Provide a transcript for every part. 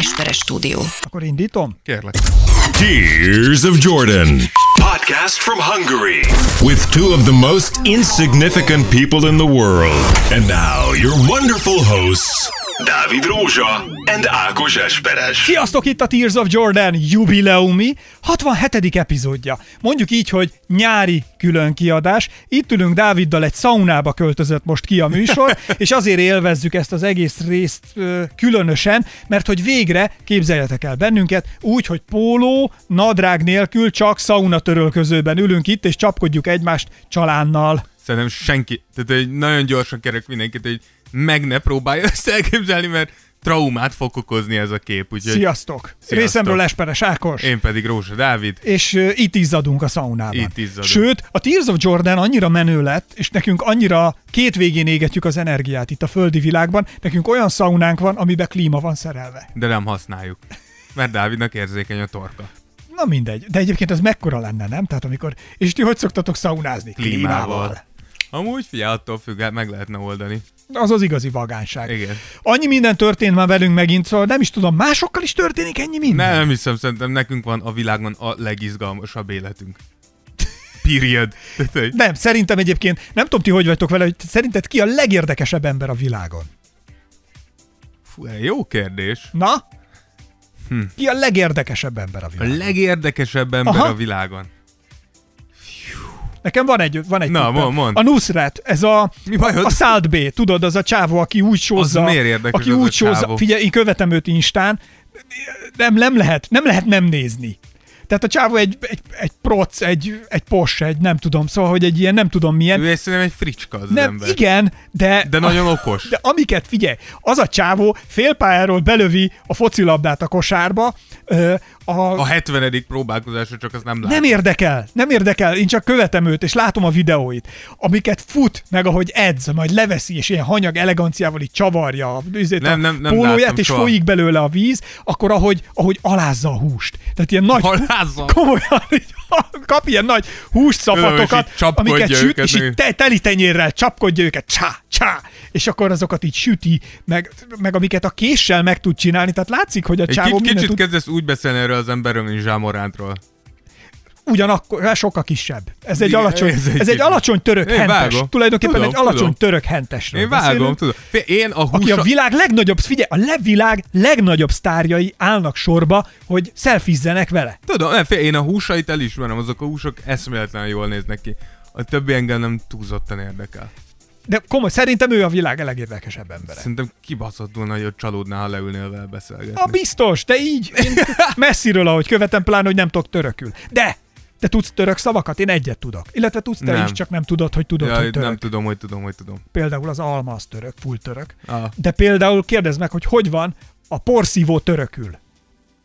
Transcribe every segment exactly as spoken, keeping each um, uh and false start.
Esperes stúdió. Akkor indítom? Kérlek. Tears of Jordan. Podcast from Hungary. With two of the most insignificant people in the world. And now your wonderful hosts, Dávid Rózsa and Ákos Esperes. Sziasztok, itt a Tears of Jordan jubileumi hatvanhetedik epizódja. Mondjuk így, hogy nyári különkiadás. Itt ülünk Dáviddal, egy szaunába költözött most ki a műsor, és azért élvezzük ezt az egész részt ö, különösen, mert hogy végre képzeljetek el bennünket úgy, hogy póló, nadrág nélkül csak szaunatörölközőben ülünk itt, és csapkodjuk egymást csalánnal. Szerintem senki, tehát hogy nagyon gyorsan kerek mindenkit, hogy meg ne próbálja ezt elképzelni, mert traumát fog okozni ez a kép. Úgyhogy... Sziasztok. Sziasztok! Részemről Esperes Ákos. Én pedig Rózsa Dávid. És uh, itt izzadunk a szaunában. Itt izzadunk. Sőt, a Tears of Jordan annyira menő lett, és nekünk annyira két végén égetjük az energiát itt a földi világban, nekünk olyan szaunánk van, amiben klíma van szerelve. De nem használjuk, mert Dávidnak érzékeny a torka. Na mindegy, de egyébként az mekkora lenne, nem? Tehát amikor... És ti hogy szoktatok szaunázni? Klímával. Klímával. Amúgy figyelj, attól függ, meg lehetne oldani. Az az igazi vagányság. Igen. Annyi minden történt már velünk megint, szóval nem is tudom, másokkal is történik ennyi minden? Nem, nem hiszem, szerintem nekünk van a világon a legizgalmasabb életünk. Period. Nem, szerintem egyébként, nem tudom ti, hogy vagytok vele, hogy szerinted ki a legérdekesebb ember a világon? Fú, jó kérdés. Na? Hm. Ki a legérdekesebb ember a világon? A legérdekesebb ember Aha. a világon. Nekem van egy, van egy Na, mond, mond. A Nusret, ez a, a Salt B, tudod, az a csávó, aki úgy sózza, aki az úgy sózza, figyelj, én követem őt Instán, nem, nem lehet, nem lehet nem nézni. Tehát a csávó egy, egy, egy proc, egy, egy Porsche, egy nem tudom, szóval, hogy egy ilyen nem tudom milyen. Ő szerintem egy fricska az, nem, az ember. Igen, de... De nagyon okos. De amiket, figyelj, az a csávó félpályáról belövi a focilabdát a kosárba. A, a hetvenedik próbálkozásra csak az nem látom. Nem érdekel, nem érdekel, én csak követem őt, és látom a videóit, amiket fut, meg ahogy edz, majd leveszi, és ilyen hanyag eleganciával így csavarja a, nem, nem, nem a pólóját, és soha. Folyik belőle a víz, akkor ahogy, ahogy alázza a húst. Tehát ilyen nagy... Komolyan, kap ilyen nagy hússzafatokat, amiket süt, őket, és így te, teli tenyérrel csapkodja őket, csá, csá, és akkor azokat így süti, meg, meg amiket a késsel meg tud csinálni, tehát látszik, hogy a csávó minden tud... Kicsit kezdesz úgy beszélni erről az emberről, mint Zsámorántról. Ugyanakkor, sokkal kisebb. Ez egy, igen, alacsony, ez egy, ez egy alacsony török én hentes. Vágom. Tulajdonképpen tudom, egy alacsony tudom. török hentesről én vágom, beszélünk. Tudom. Én a húsa... Aki a világ legnagyobb, figyelj, a világ legnagyobb sztárjai állnak sorba, hogy szelfizzenek vele. Tudom, nem, én a húsait elismerem, azok a húsok eszméletlenül jól néznek ki. A többi engem nem túlzottan érdekel. De komoly, szerintem ő a világ a legérdekesebb embere. Szerintem kibaszottul nagyot csalódná, ha leülnél vele beszélgetni. A biztos, de így, én messziről, ahogy követem, pláne, hogy nem tudok törökül. De! Te tudsz török szavakat? Én egyet tudok. Illetve tudsz te nem. is, csak nem tudod, hogy tudod, ja, hogy török. Nem tudom, hogy tudom, hogy tudom. Például az alma az török, full török. Ah. De például kérdezd meg, hogy hogy van a porszívó törökül.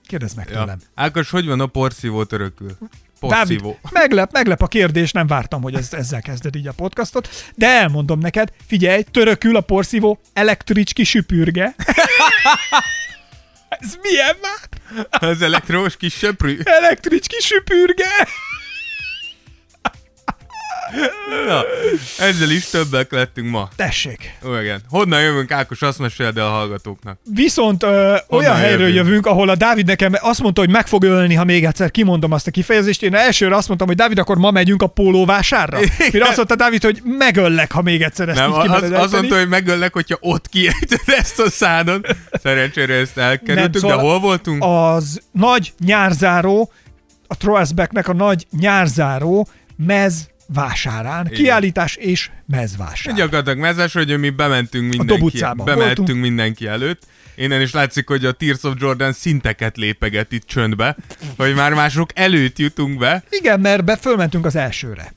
Kérdezd meg ja. tőlem. Ákos, hogy van a porszívó törökül? Dávid, meglep, meglep a kérdés, nem vártam, hogy ez, ezzel kezded így a podcastot, de elmondom neked, figyelj, törökül a porszívó elektricski süpürge. Ez milyen már? Az elektrós kis söprű. Elektricski süpürge. Na, ezzel is többek lettünk ma. Tessék. Ó, igen. Honnan jövünk, Ákos? Azt meséld el a hallgatóknak. Viszont ö, olyan helyről jövünk? jövünk, ahol a Dávid nekem azt mondta, hogy meg fog ölni, ha még egyszer kimondom azt a kifejezést. Én elsőre azt mondtam, hogy Dávid, akkor ma megyünk a pólóvásárra. Mire azt mondta Dávid, hogy megöllek, ha még egyszer ezt nem, így az, azt mondta, hogy megöllek, hogyha ott kiejted ezt a szádon. Szerencsére ezt elkerültük, nem, szóval de hol voltunk? Az nagy nyárzáró, a Trollsbacknek a nagy nyárzáró mez vásárán. Igen. Kiállítás és mezvásár. Gyakorlatilag mezvásár, hogy mi bementünk mindenki, bementünk mindenki előtt. Innen is látszik, hogy a Tears of Jordan szinteket lépeget itt csöndbe, hogy már mások előtt jutunk be. Igen, mert be fölmentünk az elsőre.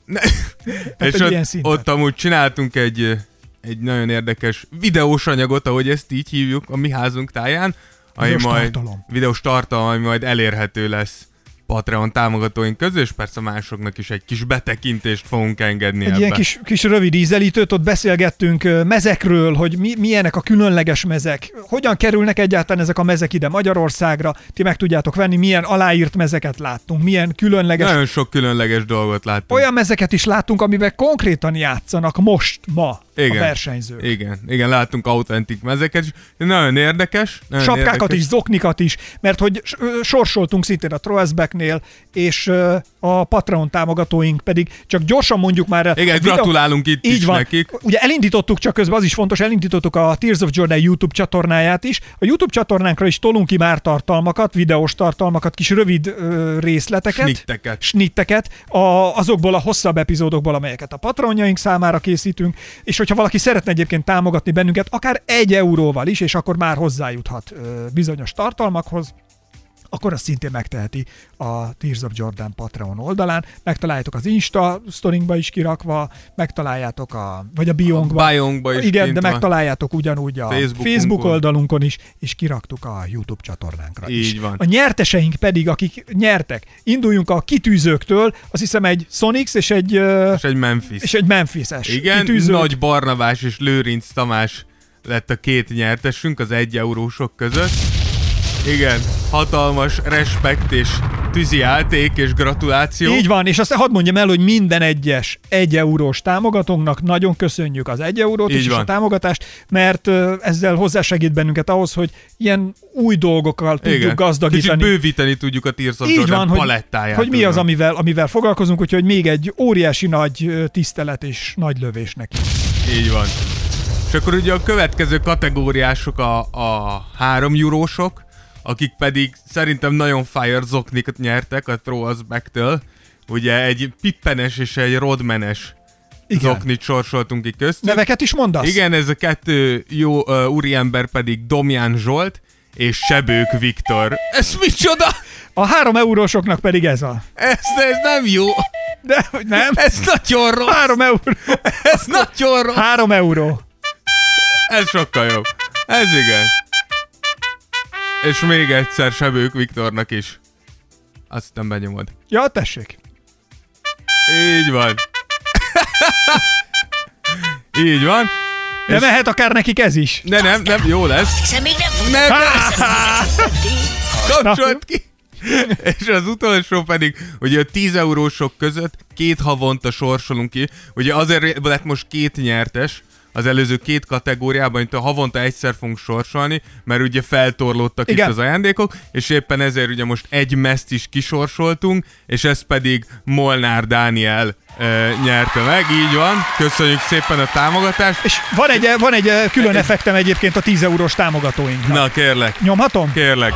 És ott, ott amúgy csináltunk egy, egy nagyon érdekes videós anyagot, ahogy ezt így hívjuk a mi házunk táján. Videós majd, tartalom. Videós tartalom, ami majd elérhető lesz Patreon támogatóink közül, és persze másoknak is egy kis betekintést fogunk engedni egy ebbe. Egy ilyen kis, kis rövid ízelítőt, ott beszélgettünk mezekről, hogy mi, milyenek a különleges mezek, hogyan kerülnek egyáltalán ezek a mezek ide Magyarországra, ti meg tudjátok venni, milyen aláírt mezeket láttunk, milyen különleges... Nagyon sok különleges dolgot láttunk. Olyan mezeket is láttunk, amivel konkrétan játszanak most, ma. igen, a versenyzők. Igen, igen, láttunk autentik mezeket, és nagyon érdekes. Nagyon sapkákat érdekes. Is, zoknikat is, mert hogy sorsoltunk szintén a Trollsbacknél, és a Patreon támogatóink pedig, csak gyorsan mondjuk már... Igen, gratulálunk videó... itt így is van. Nekik. Ugye elindítottuk, csak közben az is fontos, elindítottuk a Tears of Jordan YouTube csatornáját is. A YouTube csatornánkra is tolunk ki már tartalmakat, videós tartalmakat, kis rövid ö, részleteket, snitteket, snitteket a, azokból a hosszabb epizódokból, amelyeket a patronjaink számára készítünk, és hogyha valaki szeretne egyébként támogatni bennünket, akár egy euróval is, és akkor már hozzájuthat ö, bizonyos tartalmakhoz, akkor azt szintén megteheti a Tears of Jordan Patreon oldalán. Megtaláljátok az Insta sztorinkba is kirakva, megtaláljátok a... vagy a bionkba. A bionkba is. Igen, de megtaláljátok ugyanúgy a Facebook, Facebook oldalunkon is, és kiraktuk a YouTube csatornánkra így is. Így van. A nyerteseink pedig, akik nyertek, induljunk a kitűzőktől, azt hiszem egy Sonics és egy... És egy Memphis. És egy Memphis-es igen, kitűzők. Nagy Barnavás és Lőrinc Tamás lett a két nyertesünk az egy eurósok között. Igen, hatalmas respekt és tűzijáték és gratuláció. Így van, és azt hadd mondjam el, hogy minden egyes egy eurós támogatónknak nagyon köszönjük az egy eurót így is, van. És a támogatást, mert ezzel hozzásegít bennünket ahhoz, hogy ilyen új dolgokkal igen. tudjuk gazdagítani. Kicsit bővíteni tudját a Tears of Jordan palettáját. Hogy, hogy mi az, amivel, amivel foglalkozunk, úgyhogy még egy óriási nagy tisztelet és nagy lövés neki. Így van. És akkor ugye a következő kategóriások a, a három eurósok, akik pedig szerintem nagyon fire zoknikat nyertek a Throwback-től. Ugye egy pippenes és egy rodmenes igen. zoknit sorsoltunk ki köztük. Neveket is mondasz? Igen, ez a kettő jó uh, úriember pedig Domján Zsolt és Sebők Viktor. Ez micsoda? A három eurósoknak pedig ez a... Ez, ez nem jó. De, nem? Ez nagyon rossz. Három euró. Ez nagyon rossz. Három euró. Ez sokkal jobb. Ez igen. És még egyszer Sebők Viktornak is. Aztán benyomod. Ja, tessék. Így van. Így van. De és... mehet akár nekik ez is. De nem, nem, jó lesz. Hiszen még nem nem, nem. Kapcsolt ki. És az utolsó pedig, ugye a tíz eurósok között két havonta sorsolunk ki. Ugye azért lett most két nyertes, az előző két kategóriában, itt a havonta egyszer fogunk sorsolni, mert ugye feltorlódtak igen. itt az ajándékok, és éppen ezért ugye most egy meszt is kisorsoltunk, és ez pedig Molnár Dániel e, nyerte meg, így van. Köszönjük szépen a támogatást. És van egy, van egy külön effektem egyébként a tíz eurós támogatóinknak. Na, kérlek. Nyomhatom? Kérlek.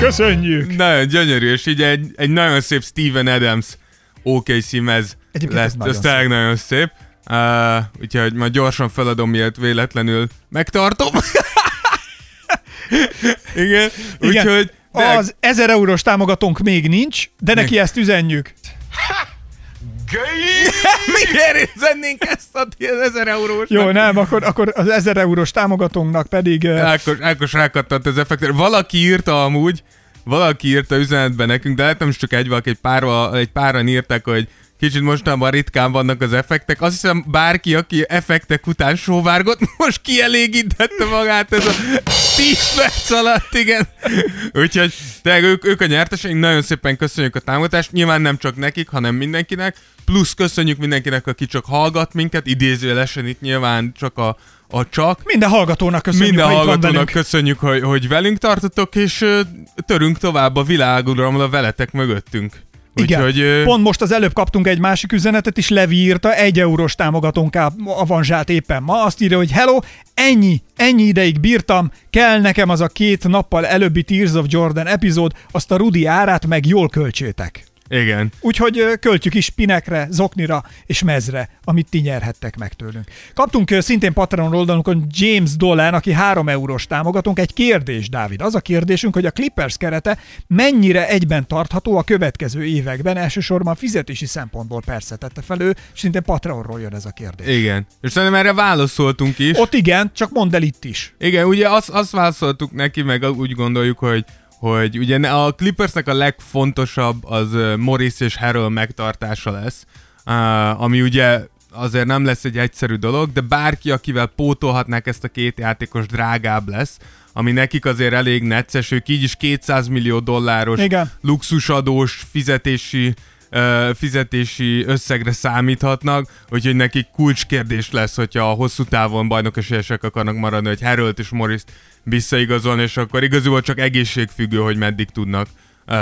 Köszönjük! Nagyon gyönyörű, és így egy, egy nagyon szép Steven Adams o ká cé mez lett. Ez tényleg nagyon szép. Uh, úgyhogy majd gyorsan feladom, miért véletlenül megtartom. Igen, igen. Úgyhogy... De... Az ezer eurós támogatónk még nincs, de neki még. Ezt üzenjük. Miért üzennénk ezt a ezer eurós? Jó, nem, akkor, akkor az ezer eurós támogatónknak pedig... Ákos, Ákos rákattant az effektet. Valaki írta amúgy, valaki írta üzenetben nekünk, de lehet nem is csak egy valaki, egy, párva, egy páran írták, hogy kicsit mostanában ritkán vannak az effektek. Azt hiszem bárki, aki effektek után sóvárgott, most kielégítette magát ez a tíz perc alatt, igen. Úgyhogy te, ők, ők a nyerteseink, nagyon szépen köszönjük a támogatást, nyilván nem csak nekik, hanem mindenkinek. Plusz köszönjük mindenkinek, aki csak hallgat minket, idézőjelesen itt nyilván csak a, a csak. Minden hallgatónak köszönjük, Minden hallgatónak köszönjük, hogy, hogy velünk tartotok, és törünk tovább a világuralomra veletek mögöttünk. Igen, úgyhogy, pont most az előbb kaptunk egy másik üzenetet, és Levi írta, egy eurós támogatónk avanzsált éppen ma, azt írja, hogy hello, ennyi, ennyi ideig bírtam, kell nekem az a két nappal előbbi Tears of Jordan epizód, azt a Rudi árát meg jól költsétek. Igen. Úgyhogy költjük is pinekre, zoknira és mezre, amit ti nyerhettek meg tőlünk. Kaptunk szintén Patreon oldalunkon James Dolan, aki három eurós támogatónk. Egy kérdés, Dávid. Az a kérdésünk, hogy a Clippers kerete mennyire egyben tartható a következő években, elsősorban fizetési szempontból persze tette fel ő, és szintén Patreonról jön ez a kérdés. Igen. És szerintem erre válaszoltunk is. Ott igen, csak mondd el itt is. Igen, ugye azt, azt válaszoltuk neki, meg úgy gondoljuk, hogy hogy ugye a Clippersnek a legfontosabb az Morris és Harrell megtartása lesz, ami ugye azért nem lesz egy egyszerű dolog, de bárki, akivel pótolhatnák ezt a két játékos, drágább lesz, ami nekik azért elég necces, ők így is kétszáz millió dolláros igen, luxusadós fizetési, uh, fizetési összegre számíthatnak, úgyhogy nekik kulcskérdés lesz, hogyha a hosszú távon bajnokosok akarnak maradni, hogy Harrelt és Morrist visszaigazolni, és akkor igazából csak egészségfüggő, hogy meddig tudnak Uh,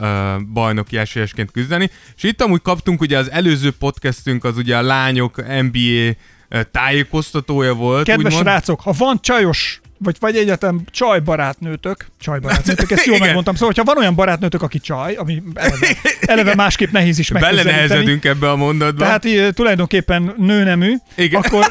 uh, bajnoki esélyesként küzdeni. És itt amúgy kaptunk, ugye az előző podcastünk az ugye a lányok en bé á tájékoztatója volt. Kedves srácok, ha van csajos, vagy, vagy egyetem csajbarátnőtök, csajbarátnőtök, ezt jól megmondtam, szóval ha van olyan barátnőtök, aki csaj, ami eleve, eleve másképp nehéz is megközelíteni. Belenehezedünk ebbe a mondatba. Tehát így, tulajdonképpen nőnemű, igen, akkor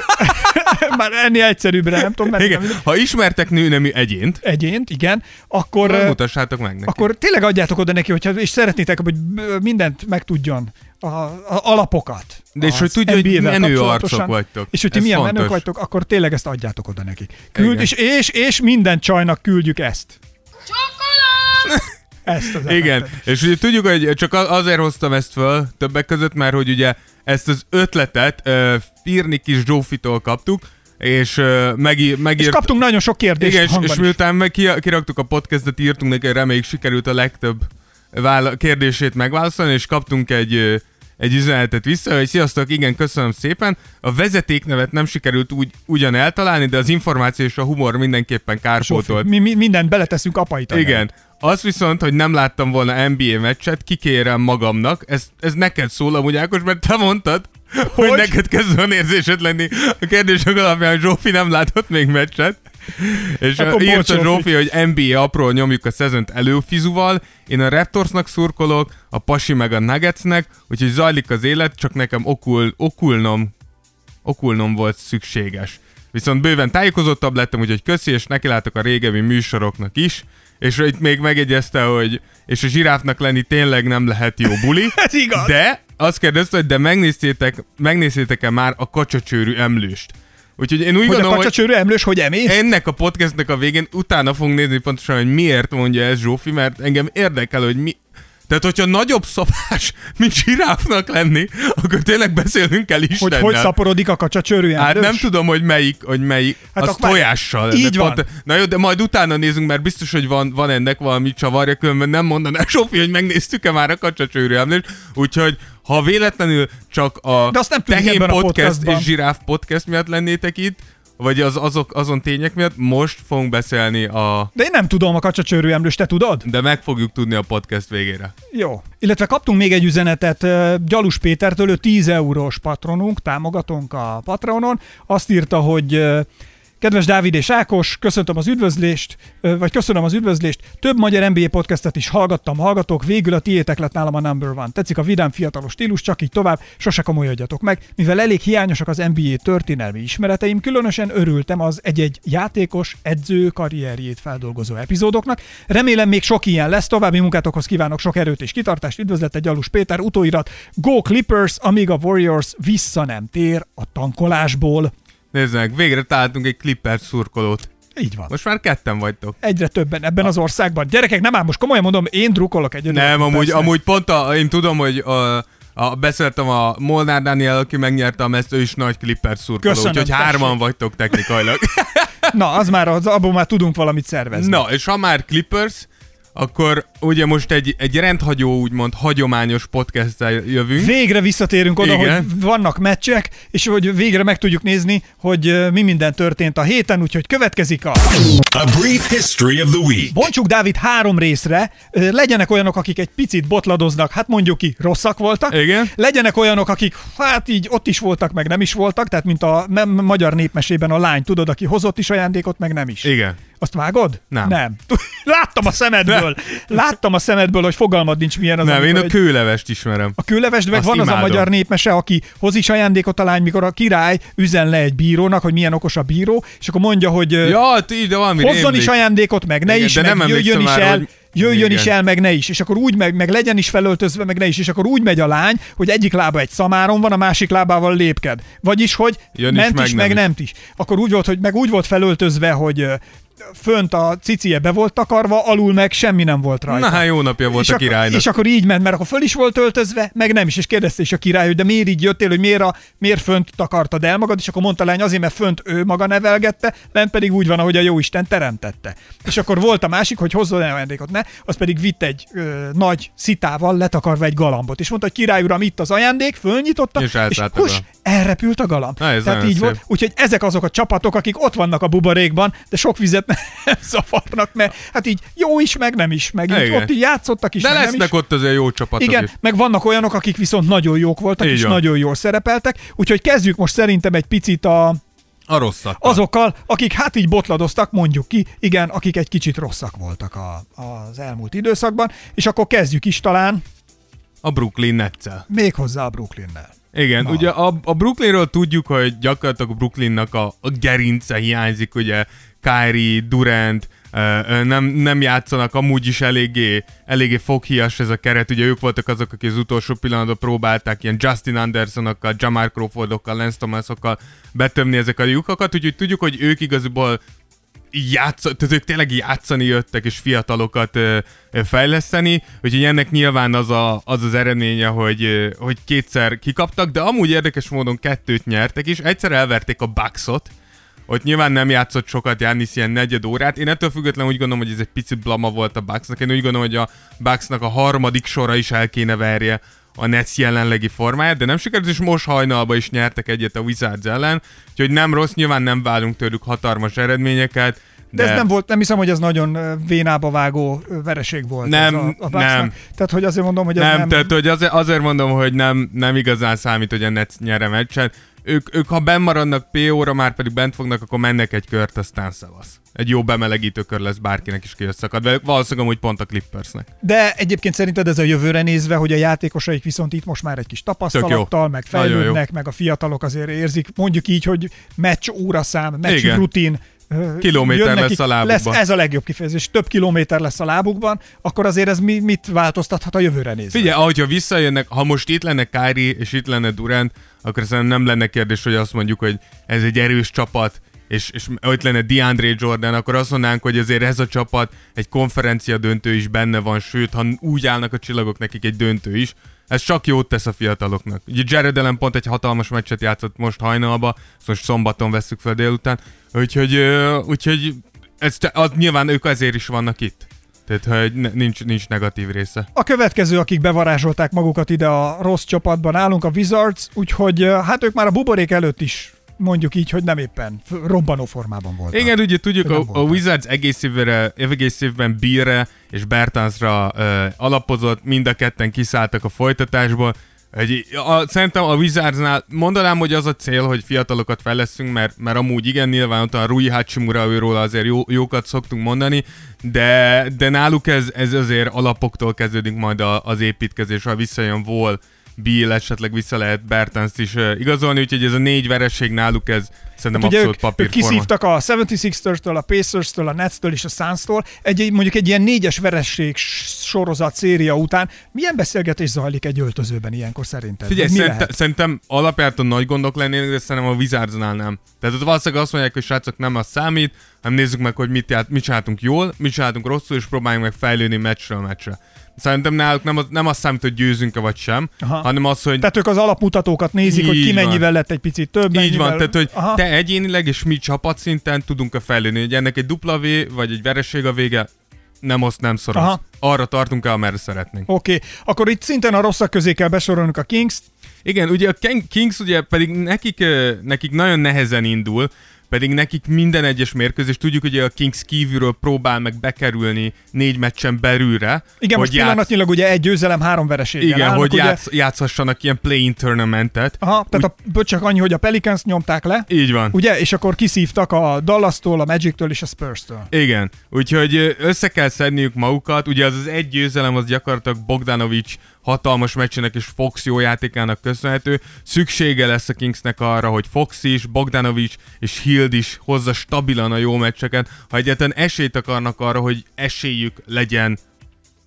már ennél egyszerűbbre, nem tudom. Igen. Nem. Ha ismertek nőnemű egyént. Egyént, igen. Akkor nem mutassátok meg neki. Akkor tényleg adjátok oda neki, hogyha, és szeretnétek, hogy mindent megtudjon. A, a alapokat. De és hogy tudja, hogy menő arcok vagytok. És hogy ti milyen menők vagytok, akkor tényleg ezt adjátok oda nekik. Küld, és, és, és minden csajnak küldjük ezt. Csokolom! Ezt az igen, esetet. És ugye tudjuk, hogy csak azért hoztam ezt föl többek között, mert hogy ugye ezt az ötletet uh, Firnikis Zsófitól kaptuk, és uh, megi, megírt... És kaptunk nagyon sok kérdést. Igen, és, és miután meg kiraktuk a podcastet, írtunk neki, reméljük sikerült a legtöbb vála- kérdését megválaszolni, és kaptunk egy... Uh, egy üzenetet vissza, hogy sziasztok, igen, köszönöm szépen. A vezetéknevet nem sikerült úgy, ugyan eltalálni, de az információ és a humor mindenképpen kárpótolt. Mi, mi mindent beleteszünk apai tanára. Igen. Azt viszont, hogy nem láttam volna en bé á meccset, kikérem magamnak. Ez, ez neked szól amúgy, Ákos, mert te mondtad, hogy, hogy neked kezd olyan érzésed lenni. A kérdések alapján Zsófi nem látott még meccset. És akkor írt a Zsófi, hogy en bé á apró nyomjuk a szezont előfizuval, én a Raptorsnak szurkolok, a Pasi meg a Nuggetsnek, úgyhogy zajlik az élet, csak nekem okul, okulnom, okulnom volt szükséges. Viszont bőven tájékozottabb lettem, úgyhogy köszi, és nekilátok a régebbi műsoroknak is, és itt még megjegyezte, hogy és a zsiráfnak lenni tényleg nem lehet jó buli, de azt kérdezte, hogy de megnéztétek, megnéztétek-e már a kacsacsőrű emlőst? Úgyhogy én úgy hogy gondolom, a kacsacsőrű emlős, hogy emész? Ennek a podcastnek a végén utána fogunk nézni pontosan, hogy miért mondja ez Zsófi, mert engem érdekel, hogy mi... Tehát, hogyha nagyobb szapás, mint zsiráfnak lenni, akkor tényleg beszélünk el Istennel. Hogy hogy szaporodik a kacsacsőrű emlős? Hát nem tudom, hogy melyik, hogy melyik, hát az tojással. Így van. Pont... Na jó, de majd utána nézünk, mert biztos, hogy van, van ennek valami csavarja, különben nem mondaná Zsófi, hogy megnéztük-e már a kacsacsőrű emlős. Úgyhogy ha véletlenül csak a Tehén Podcast a és Zsiráf Podcast miatt lennétek itt, vagy az, azok, azon tények miatt, most fogunk beszélni a... De én nem tudom a kacsacsőrű emlős, te tudod? De meg fogjuk tudni a podcast végére. Jó. Illetve kaptunk még egy üzenetet Gyalus Pétertől, ő tíz eurós patronunk, támogatónk a Patreonon. Azt írta, hogy... Kedves Dávid és Ákos, köszöntöm az üdvözlést, vagy köszönöm az üdvözlést. Több magyar en bé á podcastet is hallgattam, hallgatok, végül a tiétek lett nálam a number one. Tetszik a vidám fiatalos stílus, csak így tovább, sose komolyodjatok meg. Mivel elég hiányosak az en bé á történelmi ismereteim, különösen örültem az egy-egy játékos, edző karrierjét feldolgozó epizódoknak. Remélem még sok ilyen lesz, további munkátokhoz kívánok sok erőt és kitartást, üdvözlete Gyalus Péter, utóirat, Go Clippers, amíg a Warriors vissza nem tér a tankolásból. Nézd meg, végre találtunk egy Clippers szurkolót. Így van. Most már ketten vagytok. Egyre többen ebben az országban. Gyerekek, nem ám, most komolyan mondom, én drukolok egyedül. Nem, amúgy, amúgy pont a, én tudom, hogy a, a, beszéltem a Molnár Dániel, aki megnyerte a mezt, ő is nagy Clippers szurkoló. Köszönöm, úgyhogy tessék. Hárman vagytok technikailag. Na, az már, az, abból már tudunk valamit szervezni. Na, és ha már Clippers, akkor ugye most egy, egy rendhagyó, úgymond hagyományos podcasttel jövünk. Végre visszatérünk oda, igen, hogy vannak meccsek, és hogy végre meg tudjuk nézni, hogy mi minden történt a héten, úgyhogy következik a... A brief history of the week. Bontsuk Dávid három részre, legyenek olyanok, akik egy picit botladoznak, hát mondjuk ki, rosszak voltak. Igen. Legyenek olyanok, akik hát így ott is voltak, meg nem is voltak, tehát mint a nem, magyar népmesében a lány, tudod, aki hozott is ajándékot, meg nem is. Igen. Azt vágod? Nem. nem. Láttam a szemedből. Nem. Láttam a szemedből, hogy fogalmad nincs milyen az. Nem, én a egy... kőlevest ismerem. A kőlevest, meg van imádom. Az a magyar népmese, aki hoz is ajándékot a lány, mikor a király üzen le egy bírónak, hogy milyen okos a bíró, és akkor mondja, hogy ja, így, hozzon rémlik. Is ajándékot, meg ne igen, is, meg jöjjön is már, el. Hogy... Jöjjön igen. is el, meg ne is, és akkor úgy megy, meg legyen is felöltözve, meg ne is, és akkor úgy megy a lány, hogy egyik lába egy szamáron van, a másik lábával lépked. Vagyis, hogy ment is, meg nem is. Akkor úgy volt, hogy meg úgy volt felöltözve, hogy fönt a cicie be volt takarva, alul meg semmi nem volt rajta. Na, jó napja volt és a királynak. És akkor így ment, mert akkor föl is volt öltözve, meg nem is, és kérdezte is a király, hogy de miért így jöttél, hogy miért, a, miért fönt takartad el magad, és akkor mondta a lány, azért, mert fönt ő maga nevelgette, lent pedig úgy van, ahogy a Jóisten teremtette. És akkor volt a másik, hogy hozzon el ajándékot, ne, az pedig vitt egy ö, nagy szitával letakarva egy galambot, és mondta, hogy király uram, itt az ajándék, fölnyitotta, és, és kus, elrepült a galamb. Na, tehát így volt. Úgyhogy ezek azok a csapatok, akik ott vannak a buborékban, de sok vizet nem zavarnak, mert hát így jó is, meg nem is, meg így ott így játszottak is, de meg nem is. De lesznek ott azért jó csapatok. Igen, is. Meg vannak olyanok, akik viszont nagyon jók voltak, így és van. Nagyon jól szerepeltek, úgyhogy kezdjük most szerintem egy picit a... A rosszattal. Azokkal, akik hát így botladoztak, mondjuk ki, igen, akik egy kicsit rosszak voltak a, az elmúlt időszakban, és akkor kezdjük is talán... A Brooklyn Nets-el. Méghozzá a Brooklynnel. Igen, na. Ugye a, a Brooklynről tudjuk, hogy gyakorlatilag a Brooklynnak a, a gerince hiányzik, ugye Kyrie, Durant, nem, nem játszanak, amúgy is eléggé, eléggé foghíjas ez a keret, ugye ők voltak azok, akik az utolsó pillanatban próbálták ilyen Justin Andersonokkal, Jamar Crawfordokkal, Lance Thomasokkal betömni ezek a lyukakat, úgyhogy tudjuk, hogy ők igazából játszani, tehát ők tényleg játszani jöttek, és fiatalokat ö, fejleszteni, úgyhogy ennek nyilván az a, az, az eredménye, hogy, ö, hogy kétszer kikaptak, de amúgy érdekes módon kettőt nyertek is, egyszer elverték a Bucksot, ott nyilván nem játszott sokat Giannis ilyen negyed órát, én ettől függetlenül úgy gondolom, hogy ez egy picit blama volt a Bucksnak, én úgy gondolom, hogy a Bucksnak a harmadik sora is el kéne verje a Nets jelenlegi formáját, de nem sikerült, és most hajnalba is nyertek egyet a Wizards ellen, úgyhogy nem rossz, nyilván nem várunk tőlük hatalmas eredményeket. De, de ez nem volt, nem hiszem, hogy ez nagyon vénába vágó vereség volt. Nem, a, a nem. Tehát, hogy azért mondom, hogy ez nem. Nem, tehát, hogy azért, azért mondom, hogy nem, nem igazán számít, hogy a Nets nyere meccset. Ők, ők, ha benn maradnak pé óra, már pedig bent fognak, akkor mennek egy kört, aztán szavasz. Egy jó bemelegítő kör lesz bárkinek is kiösszakadva, valószínűleg úgy pont a Clippersnek. De egyébként szerinted ez a jövőre nézve, hogy a játékosaik viszont itt most már egy kis tapasztalattal, meg fejlődnek, meg a fiatalok azért érzik, mondjuk így, hogy meccs óraszám, meccs rutin, kilométer lesz a lábukban. Lesz, ez a legjobb kifejezés, több kilométer lesz a lábukban, akkor azért ez mi, mit változtathat a jövőre nézve? Figyelj, ahogyha visszajönnek, ha most itt lenne Kyrie és itt lenne Durant, akkor szerintem nem lenne kérdés, hogy azt mondjuk, hogy ez egy erős csapat, és, és ott lenne DeAndre Jordan, akkor azt mondanánk, hogy azért ez a csapat egy konferencia döntő is benne van, sőt, ha úgy állnak a csillagok, nekik egy döntő is. Ez csak jót tesz a fiataloknak. Ugye Jared ellen pont egy hatalmas meccset játszott most hajnalba, most szombaton vesszük fel délután, úgyhogy, úgyhogy ez, az, nyilván ők azért is vannak itt. Tehát, hogy nincs, nincs negatív része. A következő, akik bevarázsolták magukat ide a rossz csapatban állunk, a Wizards, úgyhogy hát ők már a buborék előtt is mondjuk így, hogy nem éppen robbanó formában voltak. Igen, ugye tudjuk, a, a Wizards egész évre, egész évben Beal-re és Bertansra ö, alapozott, mind a ketten kiszálltak a folytatásból. Egy, a, szerintem a Wizardsnál mondanám, hogy az a cél, hogy fiatalokat fejleszünk, mert, mert amúgy igen, nyilván ott a Rui Hachimura, őről azért jó, jókat szoktunk mondani, de, de náluk ez, ez azért alapoktól kezdődik majd a, az építkezés, ha visszajön Wall, Bill, esetleg vissza lehet Bertans-t is igazolni, úgyhogy ez a négy vereség náluk ez szerintem hát abszolút papírforma. Kiszívtak a hetvenhatos-től, a Pacers-től, a Nets-től és a Suns-tól. Egy, mondjuk egy ilyen négyes vereség sorozat széria után milyen beszélgetés zajlik egy öltözőben ilyenkor szerinted? Figyelj, szerint, szerintem alapjártan nagy gondok lennének, de szerintem a Wizardsnál nem. Tehát ott valószínűleg azt mondják, hogy srácok, nem az számít, hanem nézzük meg, hogy mit, ját, mit csináltunk jól, mit csináltunk rosszul, és próbáljunk meg fejlődni meccsről meccsre. Szerintem náluk nem, az, nem azt számít, hogy győzünk-e vagy sem, aha, hanem az, hogy... Tehát ők az alapmutatókat nézik, hogy ki mennyivel van. Lett egy picit több. Így mennyivel... van, tehát hogy aha, te egyénileg és mi csapatszinten tudunk-e fejlődni, hogy ennek egy dupla V vagy egy vereség a vége, nem azt nem szoroz. Aha. Arra tartunk el, amerre szeretnénk. Oké, okay. Akkor itt szinten a rosszak közé kell besorolnunk a Kings-t. Igen, ugye a Kings ugye pedig nekik, nekik nagyon nehezen indul, pedig nekik minden egyes mérkőzés, tudjuk, hogy a Kings kívülről próbál meg bekerülni négy meccsen belülre. Igen, most játsz... pillanatnyilag ugye egy győzelem, három vereséggel igen, állnak, hogy ugye... játsz, játszhassanak ilyen play-in tournamentet. Aha, tehát úgy... a, csak annyi, hogy a Pelicans nyomták le. Így van. Ugye, és akkor kiszívtak a Dallas-tól, a Magic-től és a Spurs-től. Igen, úgyhogy össze kell szedniük magukat, ugye az az egy győzelem az gyakorlatilag Bogdanovic hatalmas meccsének és Fox jó játékának köszönhető. Szüksége lesz a Kingsnek arra, hogy Fox is, Bogdanovic és Hild is hozza stabilan a jó meccseket, ha egyáltalán esélyt akarnak arra, hogy esélyük legyen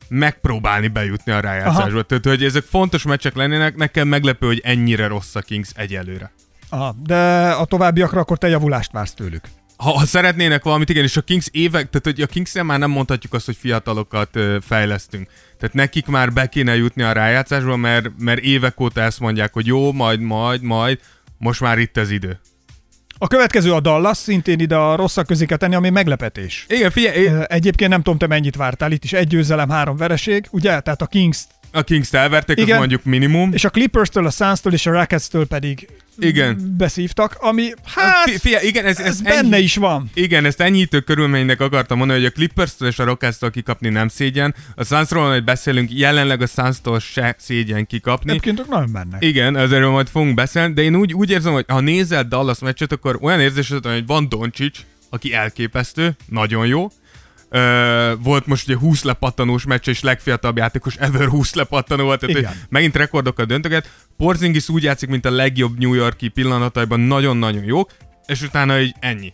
megpróbálni bejutni a rájátszásba. Aha. Tehát, hogy ezek fontos meccsek lennének, nekem meglepő, hogy ennyire rossz a Kings egyelőre. Aha, de a továbbiakra akkor te javulást vársz tőlük. ha, ha szeretnének valamit, igen, és a Kings évek, tehát hogy a Kingsnél már nem mondhatjuk azt, hogy fiatalokat fejlesztünk. Tehát nekik már be kéne jutni a rájátszásba, mert, mert évek óta ezt mondják, hogy jó, majd, majd, majd, most már itt az idő. A következő a Dallas, szintén ide a rosszak közé kell tenni, ami meglepetés. Igen, figyelj. Én... Egyébként nem tudom, te mennyit vártál, itt is egy győzelem, három vereség, ugye? Tehát a Kings... A Kings-t elverték, igen, az mondjuk minimum. És a Clippers-től, a Suns-től és a Rockets-től pedig igen, beszívtak, ami hát F- figyelj, igen, ez, ez, ez benne enyhít, is van. Igen, ezt enyhítő körülménynek akartam mondani, hogy a Clippers-től és a Rockets-től kikapni nem szégyen. A Suns-ról, hogy beszélünk, jelenleg a Suns-tól se szégyen kikapni. Egyébként ők nagyon mennek. Igen, ezzel majd fogunk beszélni, de én úgy, úgy érzem, hogy ha nézel Dallas meccset, akkor olyan érzésed, hogy van Doncic, aki elképesztő, nagyon jó. Uh, volt most ugye húsz lepattanós meccs, és legfiatalabb játékos ever húsz lepattanó volt, tehát hogy megint rekordokkal döntöget. Porzingis úgy játszik, mint a legjobb New York-i pillanataiban, nagyon-nagyon jó, és utána így ennyi.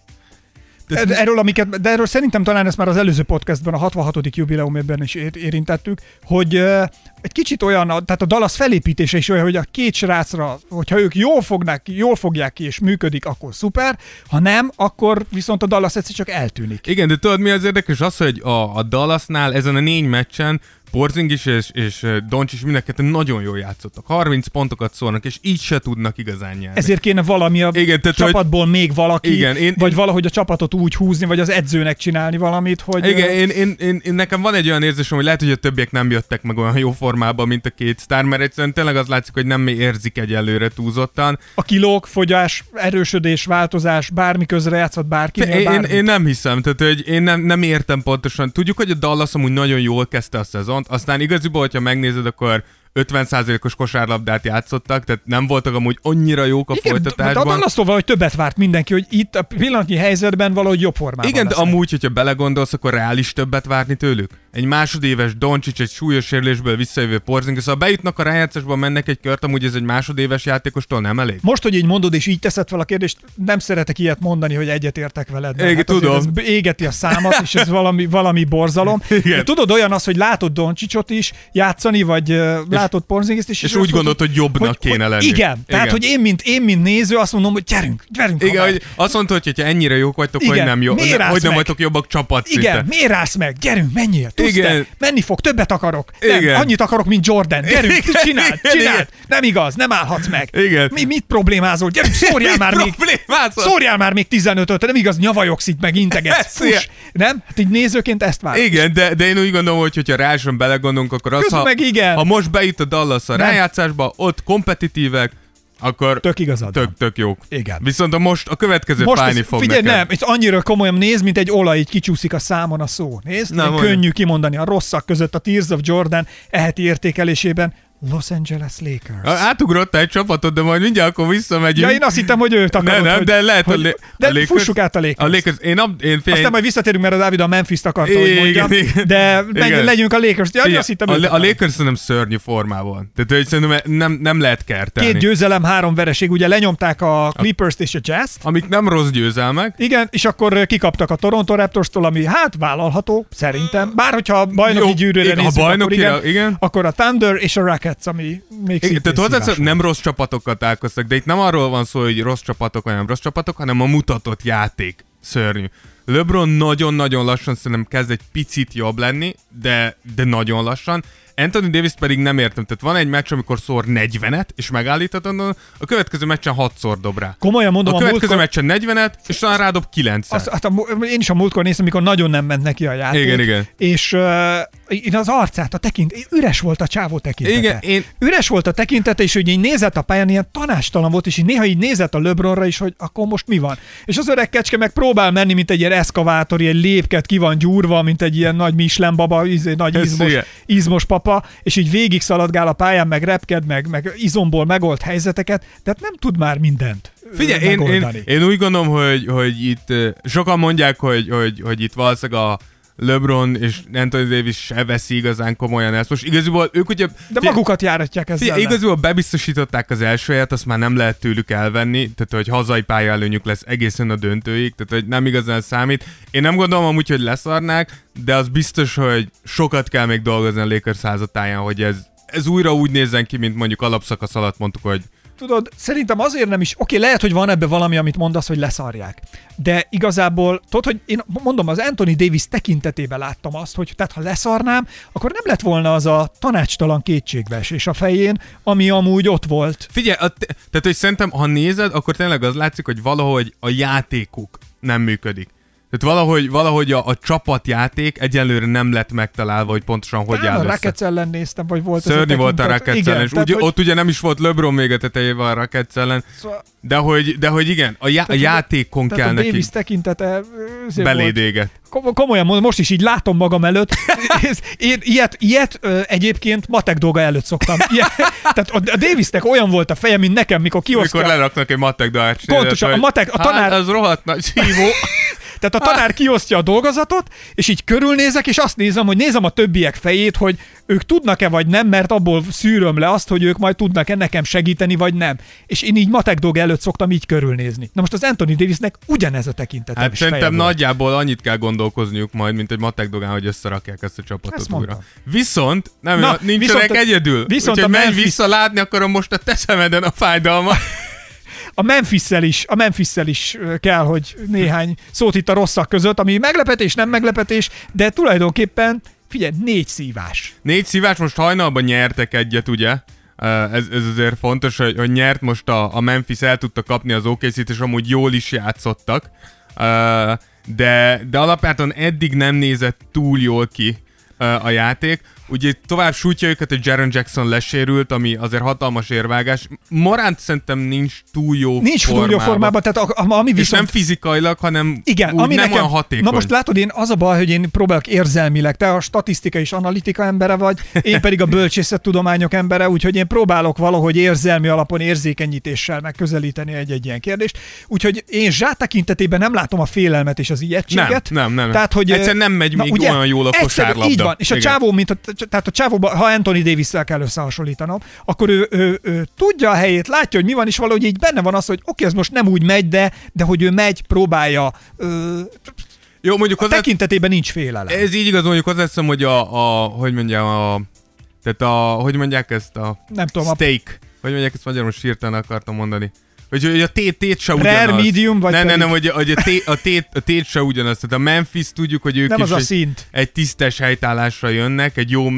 De, de, erről, amiket, de erről szerintem talán ezt már az előző podcastban, a hatvanhatodik jubileumében is ér- érintettük, hogy uh, egy kicsit olyan, tehát a Dallas felépítése is olyan, hogy a két srácra, hogyha ők jól fognak, jól fogják ki és működik, akkor szuper, ha nem, akkor viszont a Dallas egyszer csak eltűnik. Igen, de tudod mi az érdekes? Az, hogy a, a Dallasnál ezen a négy meccsen Porzingis és, és Doncic mindenketten nagyon jól játszottak. harminc pontokat szórnak, és így se tudnak igazán nyerni. Ezért kéne valami a igen, tehát, csapatból hogy... még valaki, igen, én, vagy én... valahogy a csapatot úgy húzni, vagy az edzőnek csinálni valamit, hogy... Igen, én, én, én, én, nekem van egy olyan érzésem, hogy lehet, hogy a többiek nem jöttek meg olyan jó formában, mint a két sztár, mert egyszerűen tényleg az látszik, hogy nem érzik egyelőre túlzottan. A kilók, fogyás, erősödés, változás, bármi közre játszhat bárkinél, bármit. Én, én nem hiszem, tehát hogy én nem, nem értem pontosan. Tudjuk, hogy a Dallas amúgy nagyon jól kezdte a szezon. Aztán igaziból, hogyha megnézed, akkor ötven százalékos kosárlabdát játszottak, tehát nem voltak amúgy annyira jók a igen, folytatásban. Igen, de azt mondva, hogy többet várt mindenki, hogy itt a pillanatnyi helyzetben valahogy jobb formában igen, lesznek. De amúgy, hogyha belegondolsz, akkor reális többet várni tőlük. Egy másodéves Doncic, egy súlyos sérülésből visszajövő Porzingis, szóval bejutnak a rájátszásba, mennek egy kört, amúgy ez egy másodéves játékostól nem elég. Most, hogy így mondod és így teszed fel a kérdést, nem szeretek ilyet mondani, hogy egyetértek veled. Igen, hát tudom. Ez égeti a számat, és ez valami, valami borzalom. De tudod, olyan az, hogy látod Doncicot is játszani, vagy látod Porzingiszt is. És, és úgy gondolt, hogy jobbnak hogy, kéne hogy lenni. Igen, igen, tehát hogy én mint, én, mint néző azt mondom, hogy gyerünk, gyerünk. Igen, hogy azt mondta, hogy ha ennyire jók vagytok, igen, hogy nem, jó, hogy nem vagytok jobbak csapatszinten. Igen, miért állsz meg? Gyerünk, menjél, tudsz te, menni fog, többet akarok. Nem, igen. Annyit akarok, mint Jordan. Gyerünk, igen, csináld, igen, csináld. Igen. Nem igaz, nem állhatsz meg. Igen. Mi, mit problémázol? Gyerünk, szórjál már még. Szórjál már még tizenötöt, nem igaz, nyavajogsz itt meg, integetsz. Nem? Hát így nézőként ezt vársz. Igen, de én úgy gondolom, hogy hogyha ráson belegondolunk, akkor az, ha most itt a Dallas a nem. rájátszásba, ott kompetitívek, akkor tök, igazad tök, tök jók. Igen. Viszont a most a következő most fájni fog figyelj, nekem. Figyelj, nem, itt annyira komolyan néz, mint egy olaj, így kicsúszik a számon a szó. Nézd, nem, könnyű kimondani. A rosszak között a Tears of Jordan eheti értékelésében Los Angeles Lakers. Átugrott egy csapatot, de majd mindjárt akkor visszamegyünk. Ja, én azt hittem, hogy őt akarod. Nem, nem, hogy, de lehet, hogy, a lé- de a Lakers, fussuk át a Lakers. A Lakers én ab, én fél... Aztán majd visszatérünk, mert a Dávid a Memphist akarta, igen, hogy mondjam, igen, de igen. legyünk a Lakers. Ja, igen, azt hittem, a, a, a Lakers szerintem szörnyű formában. Tehát szerintem nem, nem lehet kertelni. Két győzelem, három vereség. Ugye lenyomták a Clippers-t és a Jazz-t. Amik nem rossz győzelmek. Igen, és akkor kikaptak a Toronto Raptors-tól, ami hát vállalható, szerintem. Bár hogyha bajnoki gyűrűre nézzük, akkor a Thunder és a Rockets, ami még igen, tehát hozzátszó, nem rossz csapatokkal találkoztak, de itt nem arról van szó, hogy rossz csapatok vagy nem rossz csapatok, hanem a mutatott játék szörnyű. LeBron nagyon-nagyon lassan szerintem kezd egy picit jobb lenni, de, de nagyon lassan. Anthony Davis pedig nem értem, tehát van egy meccs, amikor szór negyvenet, és megállíthatatlan, a következő meccsen hatszor dob rá. Komolyan mondom, a következő a múltkor... meccsen negyvenet, és talán rádob kilencszer. Hát én is a múltkor néztem, amikor nagyon nem ment neki a játék. Igen, igen. És uh, én az arcát, a tekint, üres volt a csávó tekintete. Igen, én... Üres volt a tekintete, és hogy így nézett a pályán, ilyen tanástalan volt, és így néha így nézett a LeBronra is, hogy akkor most mi van. És az öreg kecske meg próbál menni, mint egy ilyen eszkavátor, egy lépket ki van gyúrva, mint egy ilyen nagy Michelin baba, íz, nagy izmos, izmos papa, és így végig szaladgál a pályán, meg repked, meg, meg izomból megold helyzeteket, tehát nem tud már mindent figyelj, én, én, én úgy gondolom, hogy, hogy itt sokan mondják, hogy, hogy, hogy itt valószínűleg a LeBron és Anthony Davis se veszi igazán komolyan ezt. Most igaziból ők ugye... De magukat járatják ezzel. Figyelj, igaziból bebiztosították az első helyet, azt már nem lehet tőlük elvenni, tehát hogy hazai pályaelőnyük lesz egészen a döntőig, tehát hogy nem igazán számít. Én nem gondolom amúgy, hogy leszarnák, de az biztos, hogy sokat kell még dolgozni a Lakers házatáján, hogy ez, ez újra úgy nézzen ki, mint mondjuk alapszakasz alatt mondtuk, hogy tudod, szerintem azért nem is, oké, okay, lehet, hogy van ebbe valami, amit mondasz, hogy leszarják, de igazából, tudod, hogy én mondom, az Anthony Davis tekintetében láttam azt, hogy tehát ha leszarnám, akkor nem lett volna az a tanácstalan kétségbeesés a fején, ami amúgy ott volt. Figyelj, te, tehát hogy szerintem, ha nézed, akkor tényleg az látszik, hogy valahogy a játékuk nem működik. Tehát valahogy, valahogy a, a csapatjáték egyelőre nem lett megtalálva, hogy pontosan hogy áll össze. A Rockets ellen néztem, vagy volt szörnyű az a volt a Rockets ellen, és ugy, hogy... ott ugye nem is volt LeBron még a tetejében a Rockets ellen, szóval... de, hogy, de hogy igen, a, já, a játékon kell neki. A Davis tekintete belédéget. Komolyan mondom, most is így látom magam előtt. Én ilyet, ilyet ö, egyébként matek dolga előtt szoktam. Ilyet, tehát a Davisnek olyan volt a feje, mint nekem, mikor kiosztják. Mikor leraknak egy matek dolgát. Pontosan, a matek, a tanár... Hát, az rohadt nagy hívó. Tehát a tanár kiosztja a dolgozatot, és így körülnézek, és azt nézem, hogy nézem a többiek fejét, hogy ők tudnak-e vagy nem, mert abból szűröm le azt, hogy ők majd tudnak-e nekem segíteni, vagy nem. És én így matek dolga előtt szoktam így körülnézni. Na most az Anthony Davisnek ugyanez a tekintete. Hát szerintem nagyjából annyit kell gondolkozniuk majd, mint egy matek dogán, hogy összerakják ezt a csapatot újra. Viszont nem, na, nincsenek viszont egyedül. Viszont úgyhogy menj Memphis... vissza, látni akarom most a te szemeden a fájdalmat. A Memphisszel is, a Memphisszel is kell, hogy néhány szót itt a rosszak között, ami meglepetés, nem meglepetés, de tulajdonképpen, figyelj, négy szívás. Négy szívás, most hajnalban nyertek egyet, ugye? Ez, ez azért fontos, hogy, hogy nyert, most a, a Memphis el tudta kapni az o ká cét, és amúgy jól is játszottak, de, de alapjáton eddig nem nézett túl jól ki a játék. Ugye tovább sújtja őket, hogy Jaren Jackson lesérült, ami azért hatalmas érvágás. Morant szerintem nincs túl jó nincs formában. Nincs túl jó formában, tehát a, a, ami viszont... És nem fizikailag, hanem igen, úgy ami nem nekem, olyan hatékony. Na most látod, én az a baj, hogy én próbálok érzelmileg. Te a statisztika és analitika embere vagy, én pedig a bölcsészettudományok embere, úgyhogy én próbálok valahogy érzelmi alapon érzékenyítéssel megközelíteni egy-egy ilyen kérdést. Úgyhogy én Zsá tekintetében nem látom a félelmet és az ijegységet. Nem, nem, nem. Tehát, hogy, egyszerűen nem megy na, még ugye, olyan jól a kosárlabda. Így van, és igen. A csávó, mint a, tehát a csávóban, ha Anthony Davis-szel kell összehasonlítanom, akkor ő, ő, ő tudja a helyét, látja, hogy mi van, és valahogy így benne van az, hogy oké, okay, ez most nem úgy megy, de, de hogy ő megy, próbálja. Ö, Jó, mondjuk a hozzá... tekintetében nincs félelem. Ez így igaz, mondjuk hozzáteszem, hogy a, a, hogy mondjam, a, tehát a, hogy mondják ezt a nem tudom, steak, a... hogy mondják ezt magyarul, most hirtelen akartam mondani. Hogy, hogy a tét, tét se ugyanaz. Rare, medium, vagy nem, pedig... nem, nem, hogy a, a, tét, a, tét, a tét se ugyanaz. Tehát a Memphis tudjuk, hogy ők nem is az egy, egy tisztes helytállásra jönnek, egy jó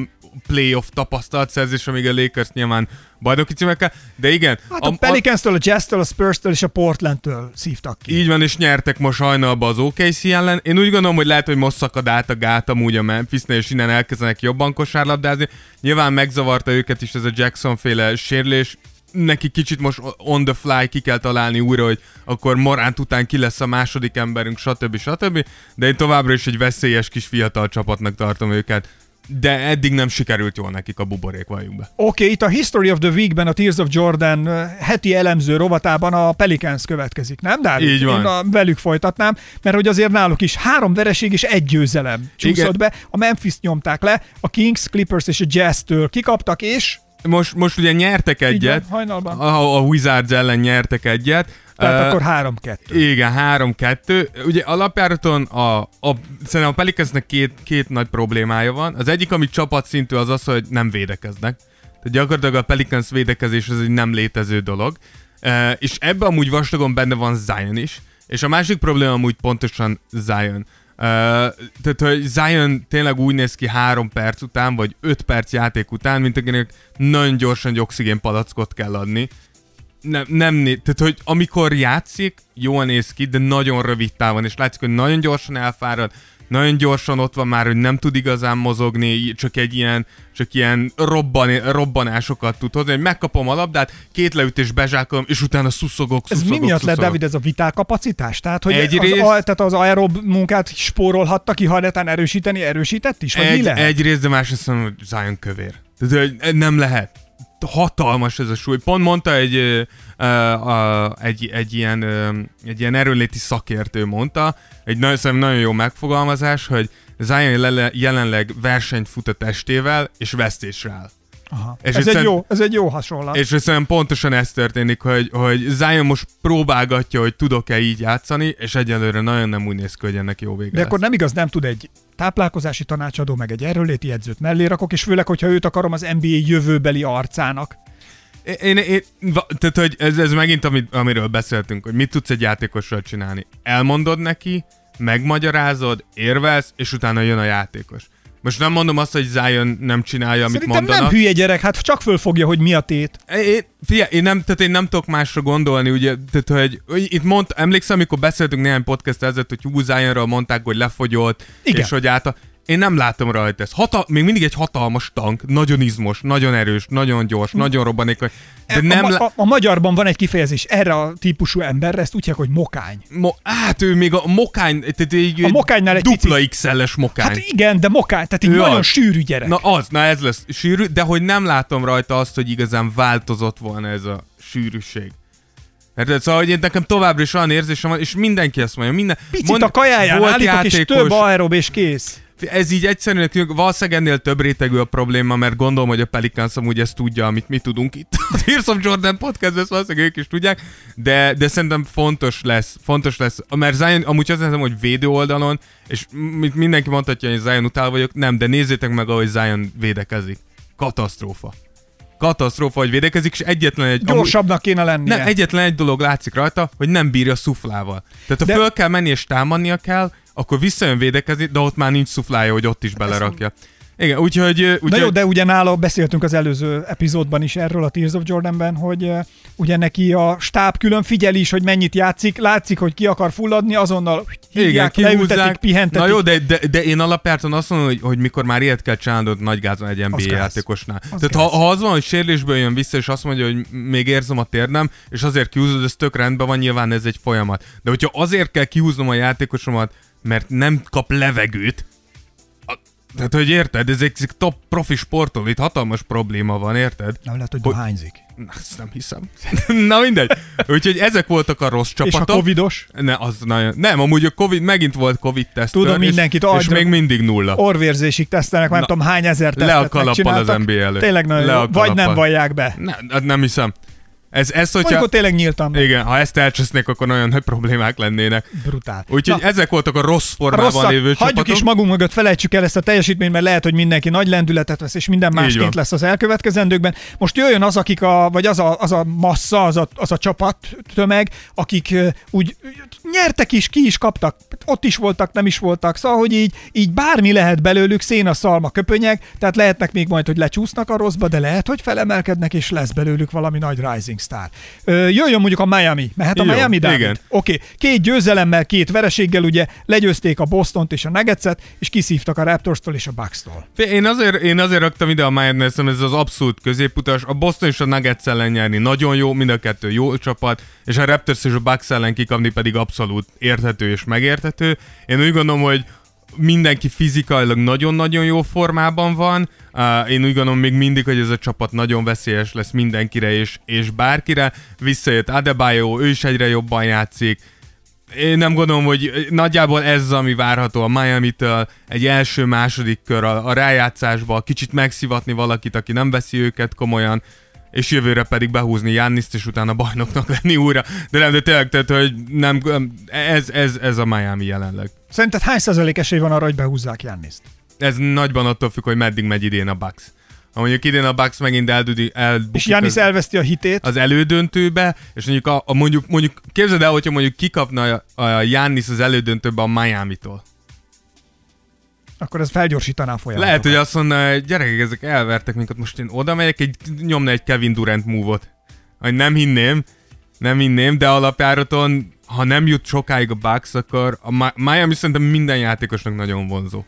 playoff tapasztalt szerzésre, még a Lakers nyilván bajnoki címekkel, de igen. Hát a, a Pelicanstől, a Jazz-től, a Spurs-től és a Portlandtől szívtak ki. Így van, és nyertek most hajnalba az o ká cé ellen. Én úgy gondolom, hogy lehet, hogy most szakad át a gát amúgy a Memphisnél, és innen elkezdenek jobban kosárlabdázni. Nyilván megzavarta őket is ez a Jackson-féle sérülés. Neki kicsit most on the fly ki kell találni újra, hogy akkor Morant után ki lesz a második emberünk, stb. Stb. De én továbbra is egy veszélyes kis fiatal csapatnak tartom őket. De eddig nem sikerült jól nekik a buborék, valljuk be. Oké, okay, itt a History of the Weekben, a Tears of Jordan heti elemző rovatában a Pelicans következik, nem? Dávid? Így van. Én a, velük folytatnám, mert hogy azért náluk is három vereség és egy győzelem csúszott be. A Memphis-t nyomták le, a Kings, Clippers és a Jazz-től kikaptak, és... Most, most ugye nyertek egyet, van, a, a Wizards ellen nyertek egyet. Tehát uh, akkor három kettő. Igen, három kettő. Ugye alapjáraton a, a, szerintem a Pelicansnek két, két nagy problémája van. Az egyik, ami csapatszintű, az az, hogy nem védekeznek. Tehát gyakorlatilag a Pelicans védekezés az egy nem létező dolog. Uh, és ebben amúgy vastagon benne van Zion is. És a másik probléma amúgy pontosan Zion. Uh, tehát, hogy Zion tényleg úgy néz ki három perc után, vagy öt perc játék után, mint akinek nagyon gyorsan egy oxigén palackot kell adni. Nem, nem, tehát, hogy amikor játszik, jól néz ki, de nagyon rövid távon, és látszik, hogy nagyon gyorsan elfárad, nagyon gyorsan ott van már, hogy nem tud igazán mozogni, csak egy ilyen, csak ilyen robban, robbanásokat tud hozni, hogy megkapom a labdát, két leütés bezsákolom, és utána szuszogok, szuszogok, Ez mi miatt lett, Dávid, ez a vitákapacitás? Tehát, hogy egy az, rész... a, tehát az aerob munkát spórolhatta ki, ha netán erősíteni, erősített is? Vagy egy, mi lehet? Egyrészt, de másrészt mondom, hogy Zion kövér. Tehát, nem lehet. Hatalmas ez a súly. Pont mondta egy, ö, ö, ö, egy, egy, ilyen, ö, egy ilyen erőnléti szakértő mondta, egy nagyon, nagyon jó megfogalmazás, hogy Zion lele, jelenleg versenyt fut a testével, és vesztésre áll. Aha. És ez, egy jó, ez egy jó hasonlat. És viszont pontosan ez történik, hogy, hogy Zion most próbálgatja, hogy tudok-e így játszani, és egyelőre nagyon nem úgy néz ki, hogy ennek jó vége. De lesz. Akkor nem igaz, nem tud egy táplálkozási tanácsadó, meg egy erőléti edzőt mellé rakok, és főleg, hogyha őt akarom az en bé á jövőbeli arcának. Én, én, tehát, hogy ez, ez megint, amit, amiről beszéltünk, hogy mit tudsz egy játékosról csinálni. Elmondod neki, megmagyarázod, érvelsz, és utána jön a játékos. Most nem mondom azt, hogy Zion nem csinálja, amit szerintem mondanak. Szerintem nem hülye gyerek, hát csak fölfogja, hogy mi a tét. Én, figyelj, én nem, tehát én nem tudok másra gondolni, ugye, tehát hogy itt mondta, emlékszem, amikor beszéltünk néhány podcast előtt, hogy hú, Zionról mondták, hogy lefogyott, igen, és hogy által. Én nem látom rajta ezt. Hata- még mindig egy hatalmas tank, nagyon izmos, nagyon erős, nagyon gyors, nagyon robbanékony. De a, nem ma- la- a, a magyarban van egy kifejezés erre a típusú emberre, ezt úgy hívják, hogy mokány. Mo- hát ő még a mokány, tehát egy, a mokánynál egy dupla kicsit... iksz el-es mokány. Hát igen, de mokány, tehát egy nagyon sűrű gyerek. Na az, na ez lesz sűrű, de hogy nem látom rajta azt, hogy igazán változott volna ez a sűrűség. Mert szóval, hogy nekem továbbra is olyan érzésem van, és mindenki ezt mondja, minden... Picit Mond... a kajáján állítok, és több aerob, és kész. Ez így egyszerűen, tűnik, valószínűleg ennél több rétegű a probléma, mert gondolom, hogy a Pelicans amúgy ezt tudja, amit mi tudunk itt. A Tears of Jordan podcastben valószínűleg ők is tudják, de, de szerintem fontos lesz, fontos lesz. Mert Zion, amúgy azt hiszem, hogy védő oldalon, és mindenki mondhatja, hogy Zion utál vagyok, nem, de nézzétek meg, ahogy Zion védekezik. Katasztrófa. Katasztrófa, hogy védekezik, és egyetlen egy... Gyorsabbnak amúgy, kéne lennie. Nem, egyetlen egy dolog látszik rajta, hogy nem bírja szuflával. Tehát ha de... föl kell menni és támadnia kell, akkor visszajön védekezni, de ott már nincs szuflája, hogy ott is belerakja. Igen, úgyhogy... Úgy, Na jó, de ugye nála beszéltünk az előző epizódban is erről a Tears of Jordanben, hogy ugye neki a stáb külön figyeli is, hogy mennyit játszik, látszik, hogy ki akar fulladni, azonnal hívják, igen, leültetik, pihentetik. Na jó, de, de, de én alapjártan azt mondom, hogy, hogy mikor már ilyet kell csinálnod nagygázon egy en bé á játékosnál. Az Tehát ha, ha az van, hogy sérülésből jön vissza, és azt mondja, hogy még érzem a térdem, és azért kihúzod, ez tök rendben van, nyilván ez egy folyamat. De hogyha azért kell kihúznom a játékosomat, mert nem kap levegőt, tehát, hogy érted, ez egy top profi sportol, itt hatalmas probléma van, érted? Nem lehet, hogy dohányzik. Na, ezt nem hiszem. Na mindegy. Úgyhogy ezek voltak a rossz csapatok. És a covidos? Ne, az nagyon... Nem, amúgy a covid, megint volt covid teszt. Tudom, mindenkit és, és még mindig nulla. Orvérzésig tesztelnek, nem tudom hány ezer tesztet megcsináltak. Le a kalappal az en bé á előtt. Tényleg nagyon, vagy nem vallják be. Nem, nem hiszem. Ez, ez, hogyha, Amikor tényleg nyíltam. Igen, ha ezt elcsesznék, akkor nagyon problémák lennének. Brutál. Úgyhogy Na, ezek voltak a rossz formában rosszak, lévő csapatok. Hagyjuk is magunk mögött, felejtsük el ezt a teljesítményt, mert lehet, hogy mindenki nagy lendületet vesz, és minden másként lesz az elkövetkezendőkben. Most jöjjön az, akik a, vagy az a, az a massza, az a, az a csapat tömeg, akik úgy nyertek is, ki is kaptak. Ott is voltak, nem is voltak. Szóval, hogy így, így bármi lehet belőlük, széna, szalma, köpönyek, tehát lehetnek még majd, hogy lecsúsznak a rosszba, de lehet, hogy felemelkednek, és lesz belőlük valami nagy rising sztár. Jöjjön mondjuk a Miami. Mehet a Jó, Miami, Dávid? Oké. Okay. Két győzelemmel, két vereséggel ugye legyőzték a Bostont és a Nuggetset, és kiszívtak a Raptorstól és a Bucks-tól. Én azért, én azért raktam ide a Miami, ez az abszolút középutas. A Boston és a Nuggets ellen nyerni nagyon jó, mind a kettő jó csapat, és a Raptors és a Bucks ellen kikapni pedig abszolút érthető és megérthető. Én úgy gondolom, hogy mindenki fizikailag nagyon-nagyon jó formában van. Uh, én úgy gondolom még mindig, hogy ez a csapat nagyon veszélyes lesz mindenkire és, és bárkire. Visszajött Adebayo, ő is egyre jobban játszik. Én nem gondolom, hogy nagyjából ez, ami várható a Miami-től, egy első-második kör a, a rájátszásba, kicsit megszivatni valakit, aki nem veszi őket komolyan, és jövőre pedig behúzni Gianniszt, és utána bajnoknak lenni újra. De nem, de tényleg, tehát, hogy nem, ez, ez, ez a Miami jelenleg. Szerinted hány százalék esély van arra, hogy behúzzák Gianniszt? Ez nagyban attól függ, hogy meddig megy idén a Bucks. Ha mondjuk idén a Bucks megint eldüdi, elbukik. És Giannis elveszti a hitét. Az elődöntőbe, és mondjuk, a, a mondjuk, mondjuk képzeld el, hogyha mondjuk kikapna a Giannis az elődöntőbe a Miami-tól. Akkor ez felgyorsítaná a folyamatot. Lehet, hogy azt mondaná, hogy gyerekek, ezek elvertek minket, most én oda megyek, egy, nyomna egy Kevin Durant move-ot. Nem hinném, nem hinném, de alapjáraton, ha nem jut sokáig a Bucks, akkor a Miami szerintem minden játékosnak nagyon vonzó.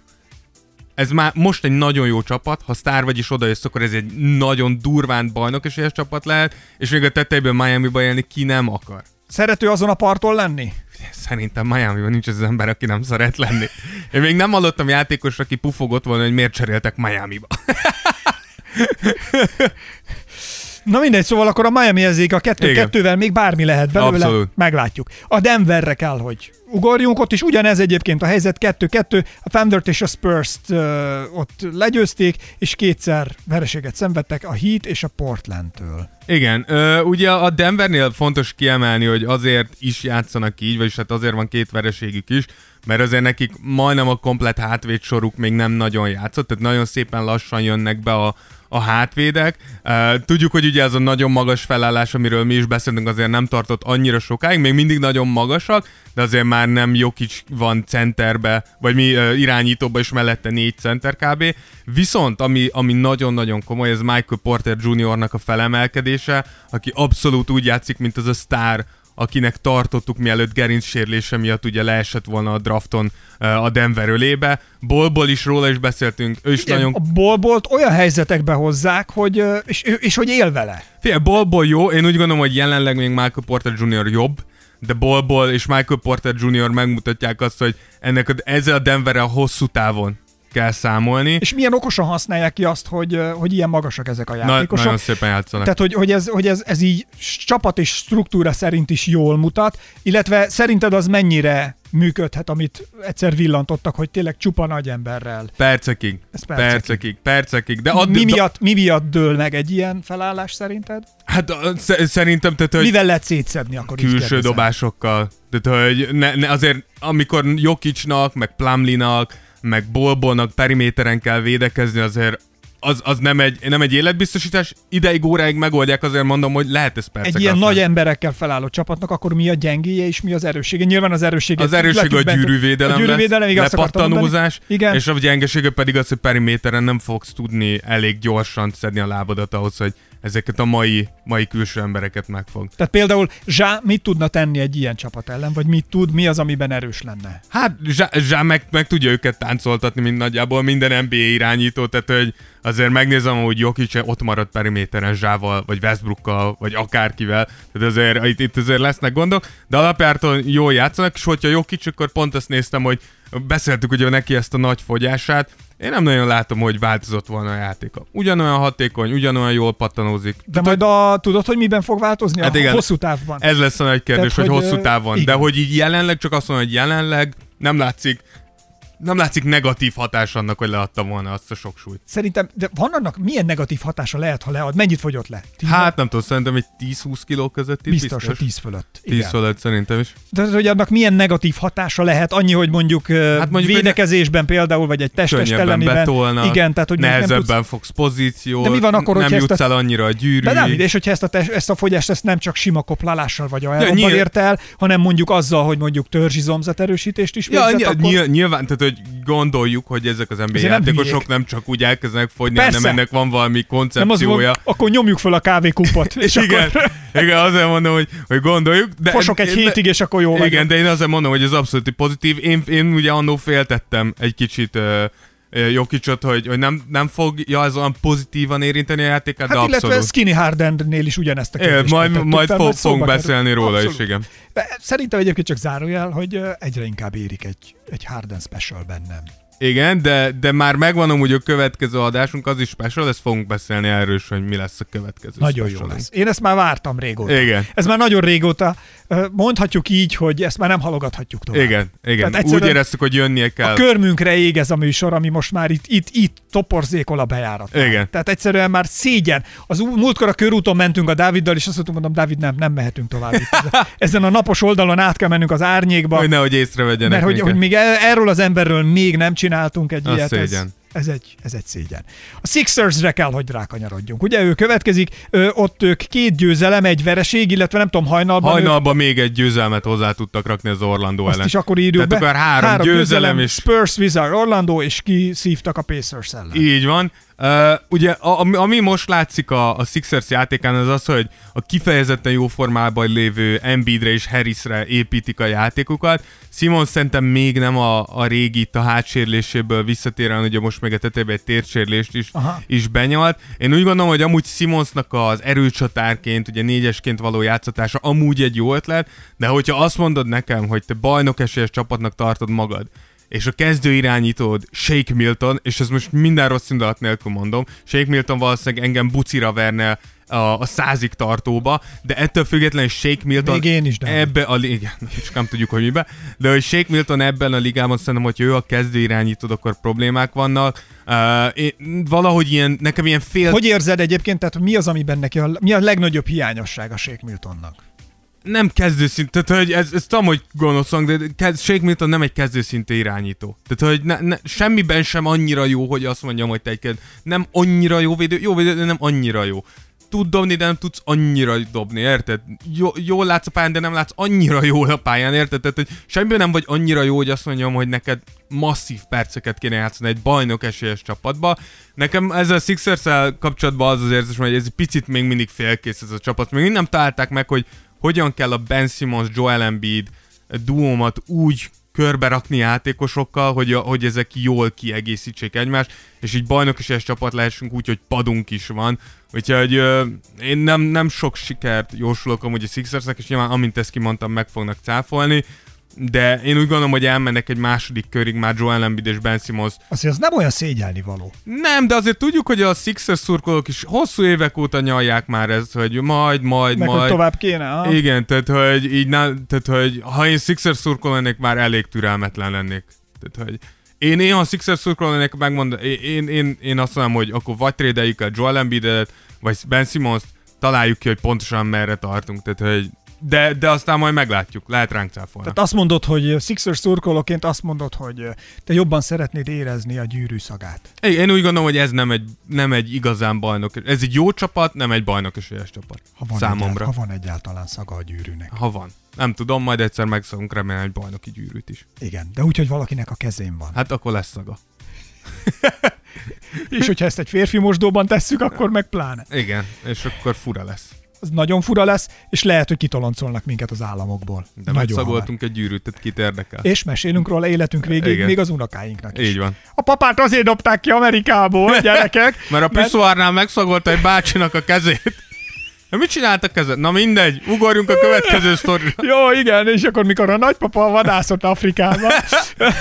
Ez már most egy nagyon jó csapat, ha sztár vagy is odajössz, akkor ez egy nagyon durván bajnok és ilyes csapat lehet, és még a tetejében Miami-ba élni ki nem akar. Szerető azon a parton lenni? Szerintem Miamiban nincs az ember, aki nem szeret lenni. Én még nem hallottam játékos, aki pufogott volna, hogy miért cseréltek Miamiba. Na mindegy, szóval akkor a Miami ezék a kettő-kettővel még bármi lehet belőle. Abszolút. Meglátjuk. A Denverre kell, hogy ugorjunk, ott is ugyanez egyébként a helyzet, kettő-kettő, a Thundert és a Spurs-t ö, ott legyőzték, és kétszer vereséget szenvedtek a Heat és a Portlandtől. Igen, ö, ugye a Denvernél fontos kiemelni, hogy azért is játszanak így, vagyis hát azért van két vereségük is, mert azért nekik majdnem a komplet hátvédsoruk még nem nagyon játszott, tehát nagyon szépen lassan jönnek be a, a hátvédek. Tudjuk, hogy ugye ez a nagyon magas felállás, amiről mi is beszéltünk, azért nem tartott annyira sokáig, még mindig nagyon magasak, de azért már nem Jokic van centerbe, vagy mi irányítóba, és mellette négy center kb. Viszont, ami, ami nagyon-nagyon komoly, ez Michael Porter juniornak a felemelkedése, aki abszolút úgy játszik, mint az a sztár, akinek tartottuk, mielőtt gerinc sérülése miatt ugye leesett volna a drafton a Denver ölébe. Bolbol is, róla is beszéltünk. Ő is igen, nagyon... A Bolbolt olyan helyzetekbe hozzák, hogy, és, és hogy él vele. Figyelj, Bolbol jó, én úgy gondolom, hogy jelenleg még Michael Porter junior jobb, de Bolbol és Michael Porter junior megmutatják azt, hogy ennek a, ezzel a Denverrel hosszú távon kell számolni. És milyen okosan használják ki azt, hogy, hogy ilyen magasak ezek a játékosok. Na, nagyon szépen játszanak. Tehát, hogy, hogy, ez, hogy ez, ez így csapat és struktúra szerint is jól mutat, illetve szerinted az mennyire működhet, amit egyszer villantottak, hogy tényleg csupa nagy emberrel. Percekig. Ez percekig. Percekig. percekig. De ad, mi, miatt, mi miatt dől meg egy ilyen felállás szerinted? Hát szerintem... Tehát, hogy mivel lehet szétszedni akkor is? Külső dobásokkal. Tehát, hogy ne, ne, azért amikor Jokicsnak, meg Plumlee-nak, meg Bolbolnak periméteren kell védekezni, azért az, az nem, egy, nem egy életbiztosítás, ideig, óráig megoldják, azért mondom, hogy lehet ez percek. Egy ilyen nagy emberekkel felálló csapatnak, akkor mi a gyengéje és mi az erőssége? Nyilván az erőssége. Az erőssége a gyűrűvédelem, a gyűrűvédelem lesz, lepattanózás, és a gyengesége pedig az, hogy periméteren nem fogsz tudni elég gyorsan szedni a lábadat ahhoz, hogy ezeket a mai, mai külső embereket megfog. Tehát például Zsá mit tudna tenni egy ilyen csapat ellen, vagy mit tud, mi az, amiben erős lenne? Hát Zsá, Zsá meg, meg tudja őket táncoltatni, mint nagyjából minden en bé á irányító, tehát hogy azért megnézem, hogy Jokic ott maradt periméteren Zsával, vagy Westbrookkal, vagy akárkivel, tehát azért itt, itt azért lesznek gondok, de alapjártól jól játszanak, és hogyha Jokic, akkor pont azt néztem, hogy beszéltük ugye neki ezt a nagy fogyását, én nem nagyon látom, hogy változott volna a játéka. Ugyanolyan hatékony, ugyanolyan jól pattanózik. De Tud, majd a, tudod, hogy miben fog változni? Hát igen, hosszú távban. Ez lesz a nagy kérdés, tehát, hogy, hogy hosszú távon. Igen. De hogy így jelenleg, csak azt mondom, hogy jelenleg nem látszik, nem látszik negatív hatás annak, hogy leadta volna azt a sok súlyt. Szerintem, de van annak milyen negatív hatása lehet, ha lead? Mennyit fogyott le? tíz Hát nem tudom, szerintem egy tíz-húsz kiló között. Biztos, biztos, tíz fölött. tíz igen. fölött szerintem is. De hogy annak milyen negatív hatása lehet? Annyi, hogy mondjuk, hát mondjuk védekezésben például, vagy egy testes ellenében. Betolnak, igen, tehát, hogy nehezebben nem tudsz... fogsz pozíciót, de mi van akkor, nem jutsz el annyira a gyűrűig. De nem, és hogyha ezt a, tes, ezt a fogyást ezt nem csak sima koplálással vagy a elbabban ért el, hanem mondjuk azzal, hogy mondjuk törzsizomzat erősítést is végzett. Nyilván, tehát hogy gondoljuk, hogy ezek az en bé á játékosok nem, nem csak úgy elkezdenek fogyni, persze, hanem ennek van valami koncepciója. Mond, akkor nyomjuk fel a kávékupot. És igen, akkor... igen, azért mondom, hogy, hogy gondoljuk. De fosok egy de, hétig, és akkor jó vagyok. Igen, de én azért mondom, hogy ez abszolút pozitív. Én, én ugye annó féltettem egy kicsit uh, Jokicsot, hogy, hogy nem, nem fogja ez olyan pozitívan érinteni a játékát, hát de abszolút. Illetve Skinny Hardennél is ugyanezt a kérdést. Majd, majd fel, fog, fogunk beszélni kerül. róla abszolút. is, igen. Szerintem egyébként csak zárójel, hogy egyre inkább érik egy, egy Harden special bennem. Igen, de, de már megvan amúgy a következő adásunk, az is special, ezt fogunk beszélni erről, hogy mi lesz a következő. Nagyon special. Jó lesz. Én ezt már vártam régóta. Igen. Ez már nagyon régóta. Mondhatjuk így, hogy ezt már nem halogathatjuk tovább. Igen, igen. Úgy éreztük, hogy jönnie kell. A körmünkre ég ez a műsor, ami most már itt, itt, itt toporzékol a bejárat. Igen. Tehát egyszerűen már szégyen. Az múltkor a körúton mentünk a Dáviddal, és azt mondtuk, mondom, Dávid, nem, nem mehetünk tovább itt. Ezen a napos oldalon át kell mennünk az árnyékba. Hogy nehogy észrevegyenek. Mert hogy, hogy még erről az emberről még nem csináltunk egy az ilyet. Ez, ez, egy, ez egy szégyen. A Sixersre kell, hogy rákanyarodjunk. Ugye ő következik, ö, ott ők két győzelem, egy vereség, illetve nem tudom, hajnalban... Hajnalban ők... még egy győzelmet hozzá tudtak rakni az Orlando ellen. Azt is akkor írjuk be. Tehát három, három győzelem és... Spurs, Wizards, Orlando, és kiszívtak a Pacers ellen. Így van. Uh, ugye, ami, ami most látszik a, a Sixers játékán, az az, hogy a kifejezetten jó formában lévő Embiidre és Harrisre építik a játékukat. Simon szerintem még nem a, a régi itt a hátsérléséből visszatérően, ugye most még a tetejében egy térsérlést is, is benyalt. Én úgy gondolom, hogy amúgy Simonsnak az erőcsatárként, ugye négyesként való játszatása amúgy egy jó ötlet, de hogyha azt mondod nekem, hogy te bajnok esélyes csapatnak tartod magad, és a kezdő irányítód Shake Milton, és ez most minden rossz indulat nélkül mondom, Shake Milton valószínűleg engem bucira verne a, a százig tartóba, de ettől függetlenül Shake Milton is, ebbe a ligában, csak nem tudjuk, hogy miben, de hogy Shake Milton ebben a ligában szerintem, hogyha ő a kezdő irányítód, akkor problémák vannak. Uh, én, valahogy ilyen, nekem ilyen fél... Hogy érzed egyébként, tehát mi az, amiben neki a, mi a legnagyobb hiányosság a Shake Miltonnak? nem kezdőszint, tehát hogy ez, ez amúgy gonoszang, de kez, Shake Milton nem egy kezdőszintű irányító. Tehát hogy ne, ne, semmiben sem annyira jó, hogy azt mondjam, hogy te egy nem annyira jó védő, jó védő, de nem annyira jó. Tud dobni, de nem tudsz annyira dobni, érted? Jó, jól látsz a pályán, de nem látsz annyira jól a pályán, érted? Tehát hogy semmiből nem vagy annyira jó, hogy azt mondjam, hogy neked masszív perceket kéne játszani egy bajnok esélyes csapatba. Nekem ezzel a Sixers-szel kapcsolatban az az érzés, hogy ez picit még mindig félkész ez a csapat. Még nem találták meg, hogy hogyan kell a Ben Simmons, Joel Embiid duómat úgy körbe rakni játékosokkal, hogy, a, hogy ezek jól kiegészítsék egymást, és így bajnok esélyes csapat lehessünk úgy, hogy padunk is van. Úgyhogy ö, én nem, nem sok sikert jósolok amúgy a Sixersnek, és nyilván amint ezt kimondtam, meg fognak cáfolni, de én úgy gondolom, hogy elmennek egy második körig már Joel Embiid és Ben Simmons. Azért az nem olyan szégyelni való. Nem, de azért tudjuk, hogy a Sixers szurkolók is hosszú évek óta nyalják már ezt, hogy majd, majd, meg, majd. Meg tovább kéne. Ha? Igen, tehát hogy, így nem, tehát hogy ha én Sixers szurkoló lennék, már elég türelmetlen lennék. Tehát hogy én, én ha Sixers szurkoló lennék, megmondom, én, én, én azt mondom, hogy akkor vagy trédeljük el Joel Embiidet, vagy Ben Simmons, találjuk ki, hogy pontosan merre tartunk. Tehát hogy De, de aztán majd meglátjuk, lehet ránk cáfolni. Tehát azt mondod, hogy Sixers szurkolóként azt mondod, hogy te jobban szeretnéd érezni a gyűrű szagát. É, én úgy gondolom, hogy ez nem egy, nem egy igazán bajnok. Ez egy jó csapat, nem egy bajnok esélyes csapat. Ha van számomra. Egyáltalán, ha van egyáltalán szaga a gyűrűnek. Ha van. Nem tudom, majd egyszer megszagunk, remélem, egy bajnoki gyűrűt is. Igen, de úgy, hogy valakinek a kezén van. Hát akkor lesz szaga. És hogyha ezt egy férfi mosdóban tesszük, akkor meg pláne. Igen, és akkor fura lesz. Az nagyon fura lesz, és lehet, hogy kitoloncolnak minket az államokból. De megszagoltunk egy gyűrűt, tehát kit érdekel. És mesélünk róla életünk végéig, igen, még az unokáinknak is. Így van. A papát azért dobták ki Amerikából, gyerekek. Mert a piszoárnál megszagolta egy bácsinak a kezét. De mit csináltak ezzel? Na mindegy, ugorjunk a következő sztorira. Jó, igen, és akkor mikor a nagypapa vadászott Afrikában.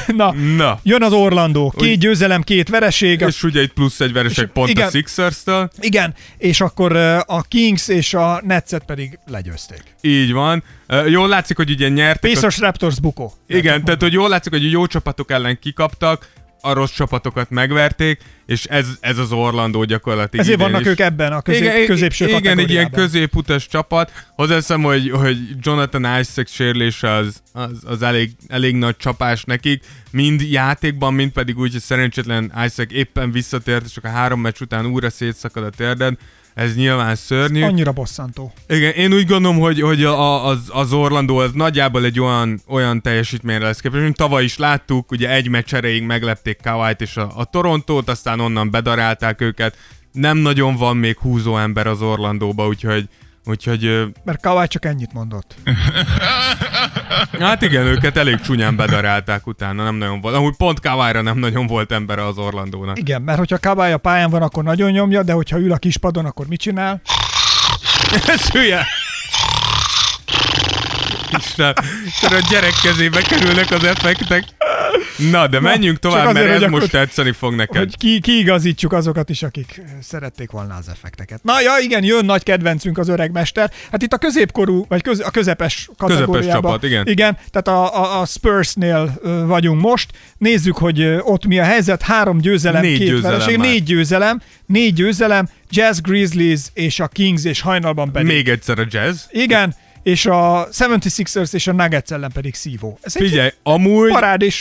Na, na, jön az Orlandó. Két győzelem, két vereség. És a... ugye itt plusz egy vereség pont igen, a Sixers-től. Igen, és akkor a Kings és a Netset pedig legyőzték. Így van. Jól látszik, hogy ugye nyertek. Pacers a... Raptors bukó. Igen, tehát hogy jól látszik, hogy jó csapatok ellen kikaptak, a rossz csapatokat megverték, és ez, ez az Orlandó gyakorlatilag. Ezért vannak is ők ebben a közép, igen, középső igen, kategóriában. Igen, egy ilyen középutas csapat. Hozzáteszem, hogy, hogy Jonathan Isaac sérülése az, az, az elég, elég nagy csapás nekik, mind játékban, mind pedig úgy, hogy szerencsétlen Isaac éppen visszatért, és csak a három meccs után újra szétszakad a térden. Ez nyilván szörnyű. Annyira bosszantó. Igen, én úgy gondolom, hogy, hogy a, az, az Orlandó az nagyjából egy olyan, olyan teljesítményre lesz képest, mint tavaly is láttuk, ugye egy meccs erejéig meglepték Kawhit és a, a Torontót, aztán onnan bedarálták őket. Nem nagyon van még húzó ember az Orlandóba, úgyhogy... úgyhogy mert Kawhi csak ennyit mondott. Hát igen, őket elég csúnyán bedarálták utána, nem nagyon volt. Amúgy pont Kawhira nem nagyon volt embere az Orlandónak. Igen, mert hogyha Kawhi a pályán van, akkor nagyon nyomja, de hogyha ül a kispadon, akkor mit csinál? Ez hülye! Istenem, a gyerek kezébe kerülnek az effektek. Na, de menjünk na, tovább, azért, mert ez most tetszeni fog neked. Hogy ki, kiigazítsuk azokat is, akik szerették volna az effekteket. Na ja, igen, jön nagy kedvencünk az öreg mester. Hát itt a középkorú, vagy köz, a közepes kategóriában. Közepes csapat, igen. Igen, tehát a, a Spursnél vagyunk most. Nézzük, hogy ott mi a helyzet. Három győzelem, négy két győzelem vereség. Már. Négy győzelem, négy győzelem, Jazz, Grizzlies és a Kings, és hajnalban pedig. Még egyszer a Jazz. Igen. És a hetvenhatos ers és a Nuggets ellen pedig szívó. Ez figyelj, amúgy,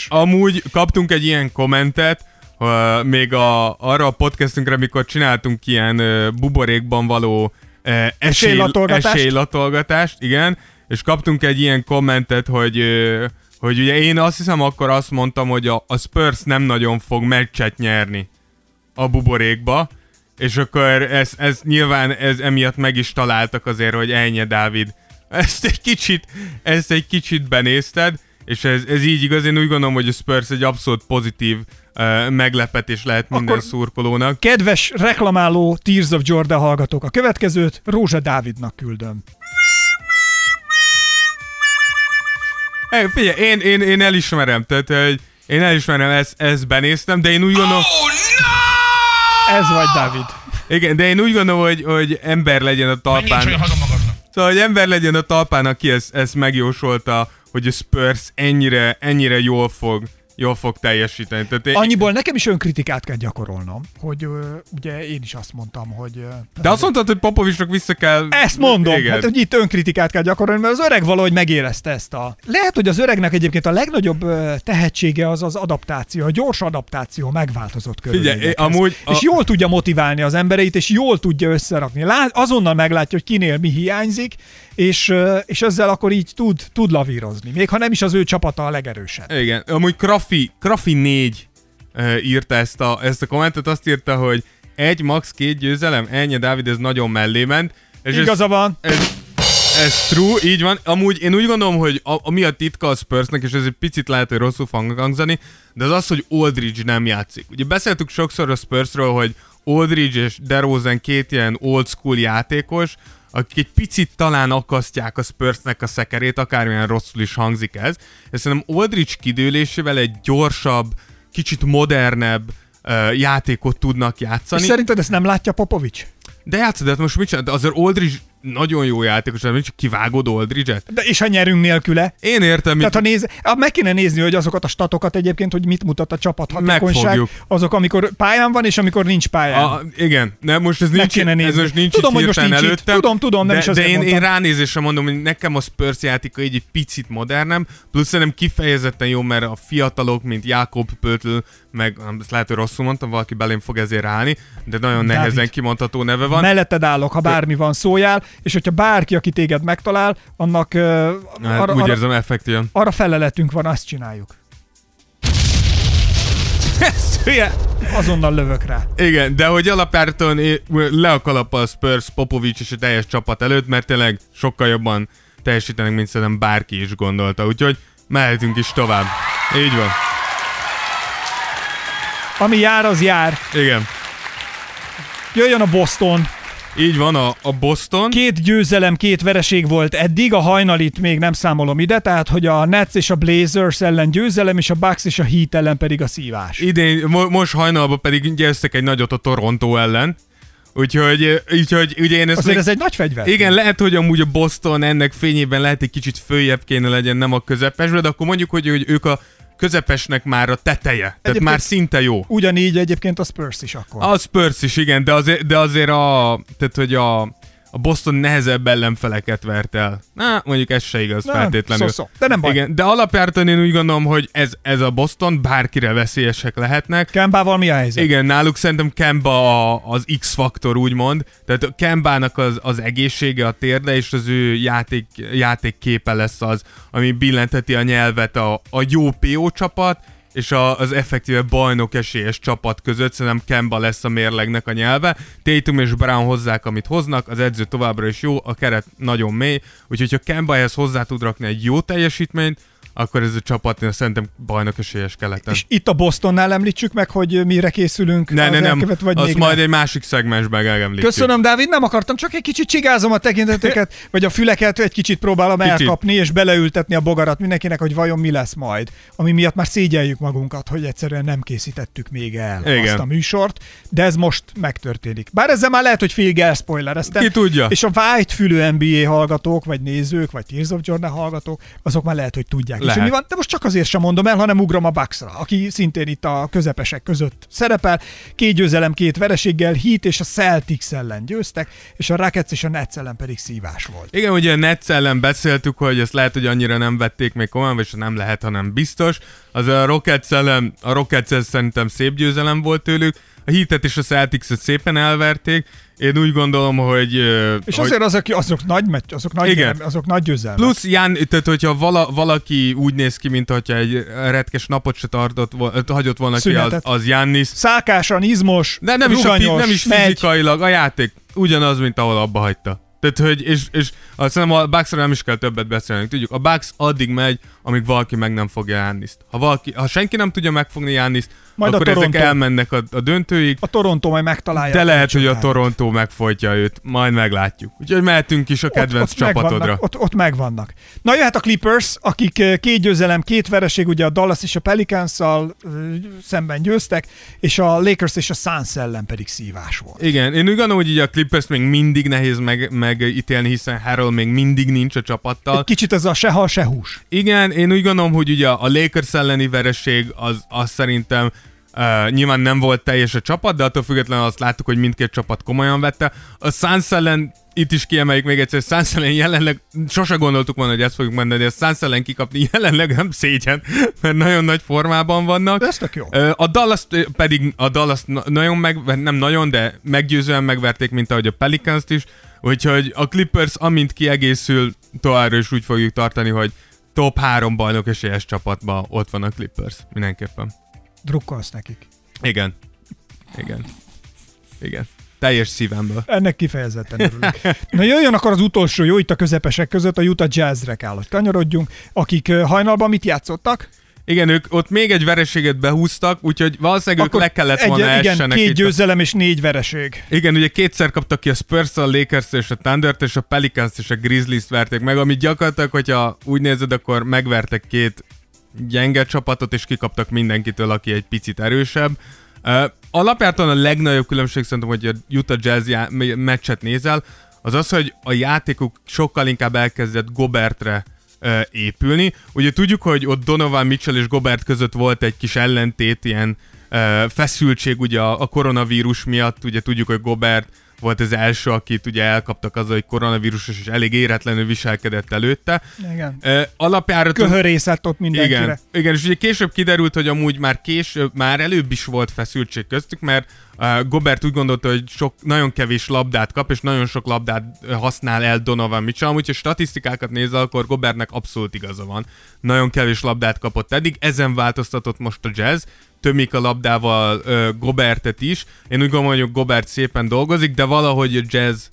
amúgy kaptunk egy ilyen kommentet, uh, még a, arra a podcastünkre, mikor csináltunk ilyen uh, buborékban való uh, esélylatolgatást. esélylatolgatást, igen, és kaptunk egy ilyen kommentet, hogy, uh, hogy ugye én azt hiszem akkor azt mondtam, hogy a, a Spurs nem nagyon fog meccset nyerni a buborékba, és akkor ez, ez nyilván ez emiatt meg is találtak azért, hogy ennyi Dávid. Ezt egy kicsit, ezt egy kicsit benézted, és ez, ez így igaz, én úgy gondolom, hogy a Spurs egy abszolút pozitív uh, meglepetés lehet minden akkor szurkolónak. Kedves reklamáló Tears of Jordan hallgatók, a következőt Rózsa Dávidnak küldöm. Hey, figyelj, én, én, én elismerem, tehát hogy én elismerem, ezt, ezt benéztem, de én úgy gondolom... Oh, no! Ez vagy, Dávid. Igen, de én úgy gondolom, hogy, hogy ember legyen a talpán. Szóval, hogy ember legyen a talpán, aki ezt, ezt megjósolta, hogy a Spurs ennyire, ennyire jól fog jól fog teljesíteni. Én... Annyiból nekem is önkritikát kell gyakorolnom, hogy uh, ugye én is azt mondtam, hogy... Uh, de azt hogy... mondtad, hogy Popovicsnak vissza kell... Ezt mondom, éged. Hát hogy itt önkritikát kell gyakorolni, mert az öreg valahogy megérezte ezt a... Lehet, hogy az öregnek egyébként a legnagyobb uh, tehetsége az az adaptáció, a gyors adaptáció megváltozott körülményekhez. A... És jól tudja motiválni az embereit, és jól tudja összerakni. Lát, azonnal meglátja, hogy kinél mi hiányzik, és, uh, és ezzel akkor így tud, tud lavírozni. Még ha nem is az ő csapata a legerősebb. Igen, amúgy Krafi, Krafi négy uh, írta ezt a, ezt a kommentet, azt írta, hogy egy, max két győzelem, ennyi Dávid, ez nagyon mellé ment. Igaza van. Ez, ez true, így van. Amúgy én úgy gondolom, hogy a, ami a titka a Spursnek, és ez egy picit lehet, hogy rosszul fog hangzani, de az az, hogy Aldridge nem játszik. Ugye beszéltük sokszor a Spursről, hogy Aldridge és DeRozan két ilyen old school játékos, akik egy picit talán akasztják a Spursnek a szekerét, akármilyen rosszul is hangzik ez. És szerintem Aldridge kidőlésével egy gyorsabb, kicsit modernebb uh, játékot tudnak játszani. És szerinted ezt nem látja Popovics? De játszod, de hát most mit csinál? De azért Aldridge nagyon jó játékos, nem csak kivágod Aldridge-et. De és ha nyerünk nélküle? Én értem. Tehát ha néz, meg kéne nézni, hogy azokat a statokat egyébként, hogy mit mutat a csapat hatékonyság, azok, amikor pályán van, és amikor nincs pályán. A, igen, ne, most ez nincs, ez most nincs tudom, itt hirtelen előttem. Tudom, tudom, nem de, is azért de én, én ránézésre mondom, hogy nekem a Spurs játéka így egy picit modernem, plusz szerintem kifejezetten jó, mert a fiatalok, mint Jakob Pötl, meg ezt lehet, hogy rosszul mondtam, valaki belém fog ezért állni, de nagyon Dávid, nehezen kimondható neve van. Melletted állok, ha bármi van, szóljál. És hogyha bárki, aki téged megtalál, annak uh, hát, arra, úgy érzem, effektíven. Arra feleletünk van, azt csináljuk. Azonnal lövök rá. Igen, de hogy alapjártan le a kalap a Spurs, Popovics és a teljes csapat előtt, mert tényleg sokkal jobban teljesítenek, mint szerintem bárki is gondolta. Úgyhogy mehetünk is tovább. Így van. Ami jár, az jár. Igen. Jöjjön a Boston. Így van, a, a Boston. Két győzelem, két vereség volt eddig, a hajnalit még nem számolom ide, tehát hogy a Nets és a Blazers ellen győzelem, és a Bucks és a Heat ellen pedig a szívás. Idén, mo- most hajnalban pedig győztek egy nagyot a Toronto ellen, úgyhogy, úgyhogy ugye én ezt... Azért meg... ez egy nagy fegyver. Igen, lehet, hogy amúgy a Boston ennek fényében lehet egy kicsit följebb kéne legyen, nem a közepesben, de akkor mondjuk, hogy, hogy ők a közepesnek már a teteje, tehát egyébként már szinte jó. Ugyanígy egyébként a Spurs is akkor. A Spurs is, igen, de azért, de azért a, tehát, hogy a, a Boston nehezebb ellenfeleket vert el. Na, mondjuk ez se igaz, nem, feltétlenül. Szó, szó. De nem baj. Igen, de alapjártan én úgy gondolom, hogy ez, ez a Boston bárkire veszélyesek lehetnek. Kembával mi a helyzet? Igen, náluk szerintem Kemba a, az X-faktor, úgymond. Tehát Kembának az, az egészsége, a térde, és az ő játék, játékképe lesz az, ami billentheti a nyelvet a, a jó pé o csapat, és a, az effektíve bajnok esélyes csapat között. Szerintem Kemba lesz a mérlegnek a nyelve. Tatum és Brown hozzák, amit hoznak, az edző továbbra is jó, a keret nagyon mély, úgyhogy ha Kembahez hozzá tud rakni egy jó teljesítményt, akkor ez a csapat szerintem bajnok esélyes keleten. És itt a Bostonnál említsük meg, hogy mire készülünk. Ne, ne, nem, nem, nem. Azt majd nem. Egy másik szegmensben említjük. Köszönöm, Dávid, nem akartam, csak egy kicsit csigázom a tekinteteket, vagy a füleket, egy kicsit próbálom kicsit elkapni, és beleültetni a bogarat mindenkinek, hogy vajon mi lesz majd. Ami miatt már szégyeljük magunkat, hogy egyszerűen nem készítettük még el igen. azt a műsort, de ez most megtörténik. Bár ezzel már lehet, hogy félig elspoilereztem. Ki tudja. És a vágyfülő en bé á hallgatók, vagy nézők, vagy Tears of Jordan hallgatók, azok már lehet, hogy tudják. És mi van? De most csak azért sem mondom el, hanem ugrom a Bucksra, aki szintén itt a közepesek között szerepel. Két győzelem, két vereséggel, Heat és a Celtics ellen győztek, és a Rockets és a Nets ellen pedig szívás volt. Igen, ugye a Nets ellen beszéltük, hogy ezt lehet, hogy annyira nem vették még komolyan, és nem lehet, hanem biztos. Az a Rockets ellen, a Rockets szerintem szép győzelem volt tőlük, a Heatet és a Celticset szépen elverték. Én úgy gondolom, hogy... És hogy... azért azok, azok nagy meccs, azok nagy, igen. Gyere, azok nagy győzelmek. Plusz, Ján, tehát hogyha vala, valaki úgy néz ki, mint hogyha egy retkes napot se tartott, hagyott volna szünetet. Ki az, az Giannis. Szálkásan, izmos, de nem ruganyos, is a, nem is fizikailag, a játék ugyanaz, mint ahol abba hagyta. Tehát, hogy, és, és azt hiszem, a Bucksra nem is kell többet beszélni, tudjuk, a Bucks addig megy, amíg valaki meg nem fogja Gianniszt. Ha, valaki, ha senki nem tudja megfogni Giannist, majd akkor ezek elmennek a, a döntőig. A Toronto majd megtalálja. De lehet, hogy a Toronto megfojtja őt, majd meglátjuk. Úgyhogy mehetünk is a kedvenc ott, ott csapatodra. Megvannak, ott, ott megvannak. Na jöhet a Clippers, akik két győzelem, két vereség, ugye a Dallas és a Pelicans-szal szemben győztek, és a Lakers és a Suns ellen pedig szívás volt. Igen, én úgy gondolom, hogy így a Clippers még mindig nehéz meg, meg megítélni, hiszen Harrell még mindig nincs a csapattal. Egy kicsit ez a se hal, se hús. Igen, én úgy gondolom, hogy ugye a Lakers elleni vereség az, az szerintem Uh, nyilván nem volt teljes a csapat, de attól függetlenül azt láttuk, hogy mindkét csapat komolyan vette. A Suns ellen, itt is kiemeljük még egyszer, Suns ellen jelenleg sose gondoltuk volna, hogy ezt fogjuk menni, de a Suns ellen kikapni jelenleg nem szégyen, mert nagyon nagy formában vannak. Ez tök jó. Uh, a Dallas pedig, a Dallas nagyon meg, nem nagyon, de meggyőzően megverték, mint ahogy a Pelicanst is, úgyhogy a Clippers amint kiegészül, továbbra is úgy fogjuk tartani, hogy top három bajnok esélyes csapatban ott van a Clippers, mindenképpen. Drukkolsz nekik. Igen. Igen. Igen. Teljes szívemből. Ennek kifejezetten örülök. Na jöjjön akkor az utolsó jó, itt a közepesek között a Utah Jazzre kell, hogy kanyarodjunk, akik hajnalban mit játszottak? Igen, ők ott még egy vereséget behúztak, úgyhogy valószínűleg akkor ők le kellett volna egy, igen, essenek. Két győzelem a... és négy vereség. Igen, ugye kétszer kaptak ki a Spurs, a Lakers és a Thundert, és a Pelicans és a Grizzlies verték meg, amit gyakorlatilag, hogyha úgy nézed, akkor megvertek két gyenge csapatot, és kikaptak mindenkitől, aki egy picit erősebb. Uh, alapjártan a legnagyobb különbség szerintem, hogy a Utah Jazz já- meccset nézel, az az, hogy a játékuk sokkal inkább elkezdett Gobertre uh, épülni. Ugye tudjuk, hogy ott Donovan Mitchell és Gobert között volt egy kis ellentét, ilyen uh, feszültség ugye a koronavírus miatt, ugye tudjuk, hogy Gobert volt az első, akit ugye elkaptak azzal, hogy koronavírusos és elég éretlenül viselkedett előtte. Igen. Uh, alapjáraton... Köhörészett ott mindenkire. Igen, igen, és ugye később kiderült, hogy amúgy már később, már előbb is volt feszültség köztük, mert uh, Gobert úgy gondolta, hogy sok, nagyon kevés labdát kap, és nagyon sok labdát használ el Donovan Mitchell. Amúgy, ha statisztikákat nézel, akkor Gobertnek abszolút igaza van. Nagyon kevés labdát kapott eddig, ezen változtatott most a Jazz, tömik a labdával uh, Gobertet is. Én úgy gondolom, hogy Gobert szépen dolgozik, de valahogy a Jazz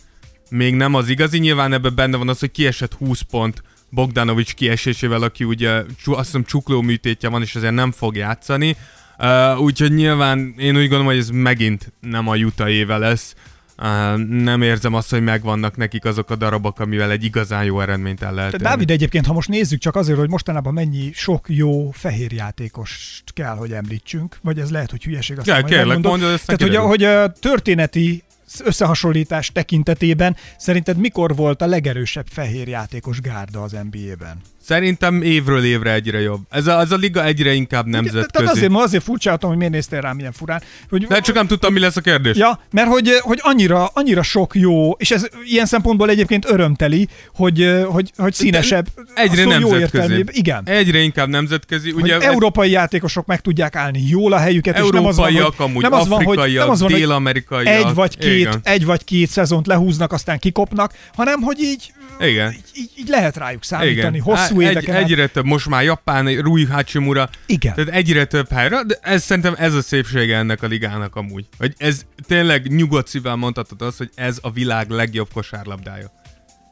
még nem az igazi. Nyilván ebben benne van az, hogy kiesett húsz pont Bogdanovics kiesésével, aki ugye azt hiszem csukló műtétje van, és ezért nem fog játszani. Uh, úgyhogy nyilván én úgy gondolom, hogy ez megint nem a Utah éve lesz. Uh, nem érzem azt, hogy megvannak nekik azok a darabok, amivel egy igazán jó eredményt el lehet. Dávid, egyébként, ha most nézzük csak azért, hogy mostanában mennyi sok jó fehér játékost kell, hogy említsünk, vagy ez lehet, hogy hülyeség, azt ja, mondom, kérlek, mondom. Mondod, tehát, hogy a, hogy a történeti összehasonlítás tekintetében szerinted mikor volt a legerősebb fehér játékos gárda az en bé á-ben? Szerintem évről évre egyre jobb. Ez a, ez a liga egyre inkább nemzetközi. Tehát azért, azért furcsáltam, hogy miért néztél rám ilyen furán. Hogy, de csak nem tudtam, mi lesz a kérdés. Ja, mert hogy, hogy annyira, annyira sok jó, és ez ilyen szempontból egyébként örömteli, hogy, hogy, hogy színesebb. De egyre nemzetközi. Igen. Egyre inkább nemzetközi. Ugye hogy európai egy... játékosok meg tudják állni jól a helyüket. Európaiak, amúgy afrikaiak, dél-amerikaiak. Egy vagy, két, egy vagy két szezont lehúznak, aztán kikopnak, hanem hogy így, igen. így, így, így lehet rájuk számítani. Egy, egyre több, most már Japán, Rui Hachimura, igen. Tehát egyre több helyre, de ez, szerintem ez a szépsége ennek a ligának amúgy. Hogy ez tényleg nyugodt szívvel mondhatod azt, hogy ez a világ legjobb kosárlabdája.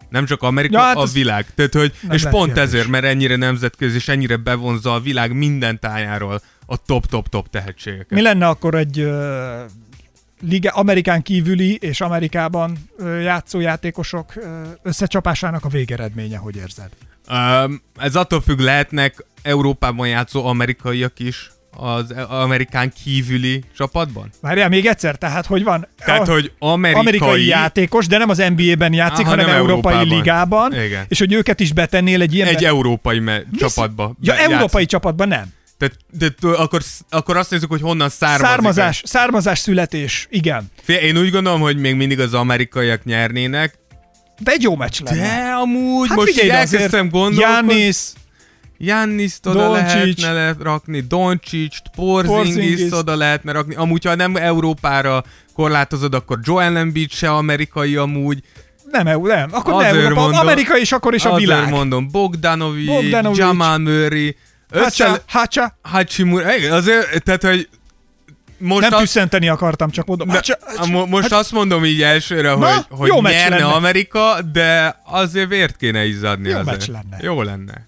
Nem csak Amerika, ja, hát a világ. Tehát, hogy, és pont kérdés. Ezért, mert ennyire nemzetközi, és ennyire bevonza a világ minden tájáról a top-top-top tehetségeket. Mi lenne akkor egy... Ö... Liga, Amerikán kívüli és Amerikában játszó játékosok összecsapásának a végeredménye, hogy érzed? Um, ez attól függ, lehetnek Európában játszó amerikaiak is az Amerikán kívüli csapatban? Várjál, még egyszer, tehát hogy van tehát, a, hogy amerikai, amerikai játékos, de nem az en bé á-ben játszik, á, hanem európai Európában. Ligában, igen. És hogy őket is betennél egy ilyen... Egy be... európai me- csapatba. Ja, játszik. Európai csapatban nem. Tehát te, akkor, akkor azt nézzük, hogy honnan származik. Származás, származás, születés, igen. Fél, én úgy gondolom, hogy még mindig az amerikaiak nyernének. De egy jó meccs lenne. De amúgy, hát most elkezdtem gondolkodni. Giannis, Giannist oda lehetne rakni, Doncsics, Porzingis oda lehetne rakni. Amúgy, ha nem Európára korlátozod, akkor Joel Embiid se amerikai amúgy. Nem, nem. Akkor azért nem Európa, Amerika is, akkor is a világ. Azért mondom, Bogdanovics, Bogdanovics. Jamal Murray, Hácsa, hácsa. Hachimura, azért, tehát, hogy most nem azt... tüsszenteni akartam, csak mondom. Hácsa, hácsa, mo- most hácsa. Azt mondom így elsőre, na, hogy, hogy nyerne lenne. Amerika, de azért vért kéne izzadni. Jó azért. Meccs lenne. Jó lenne.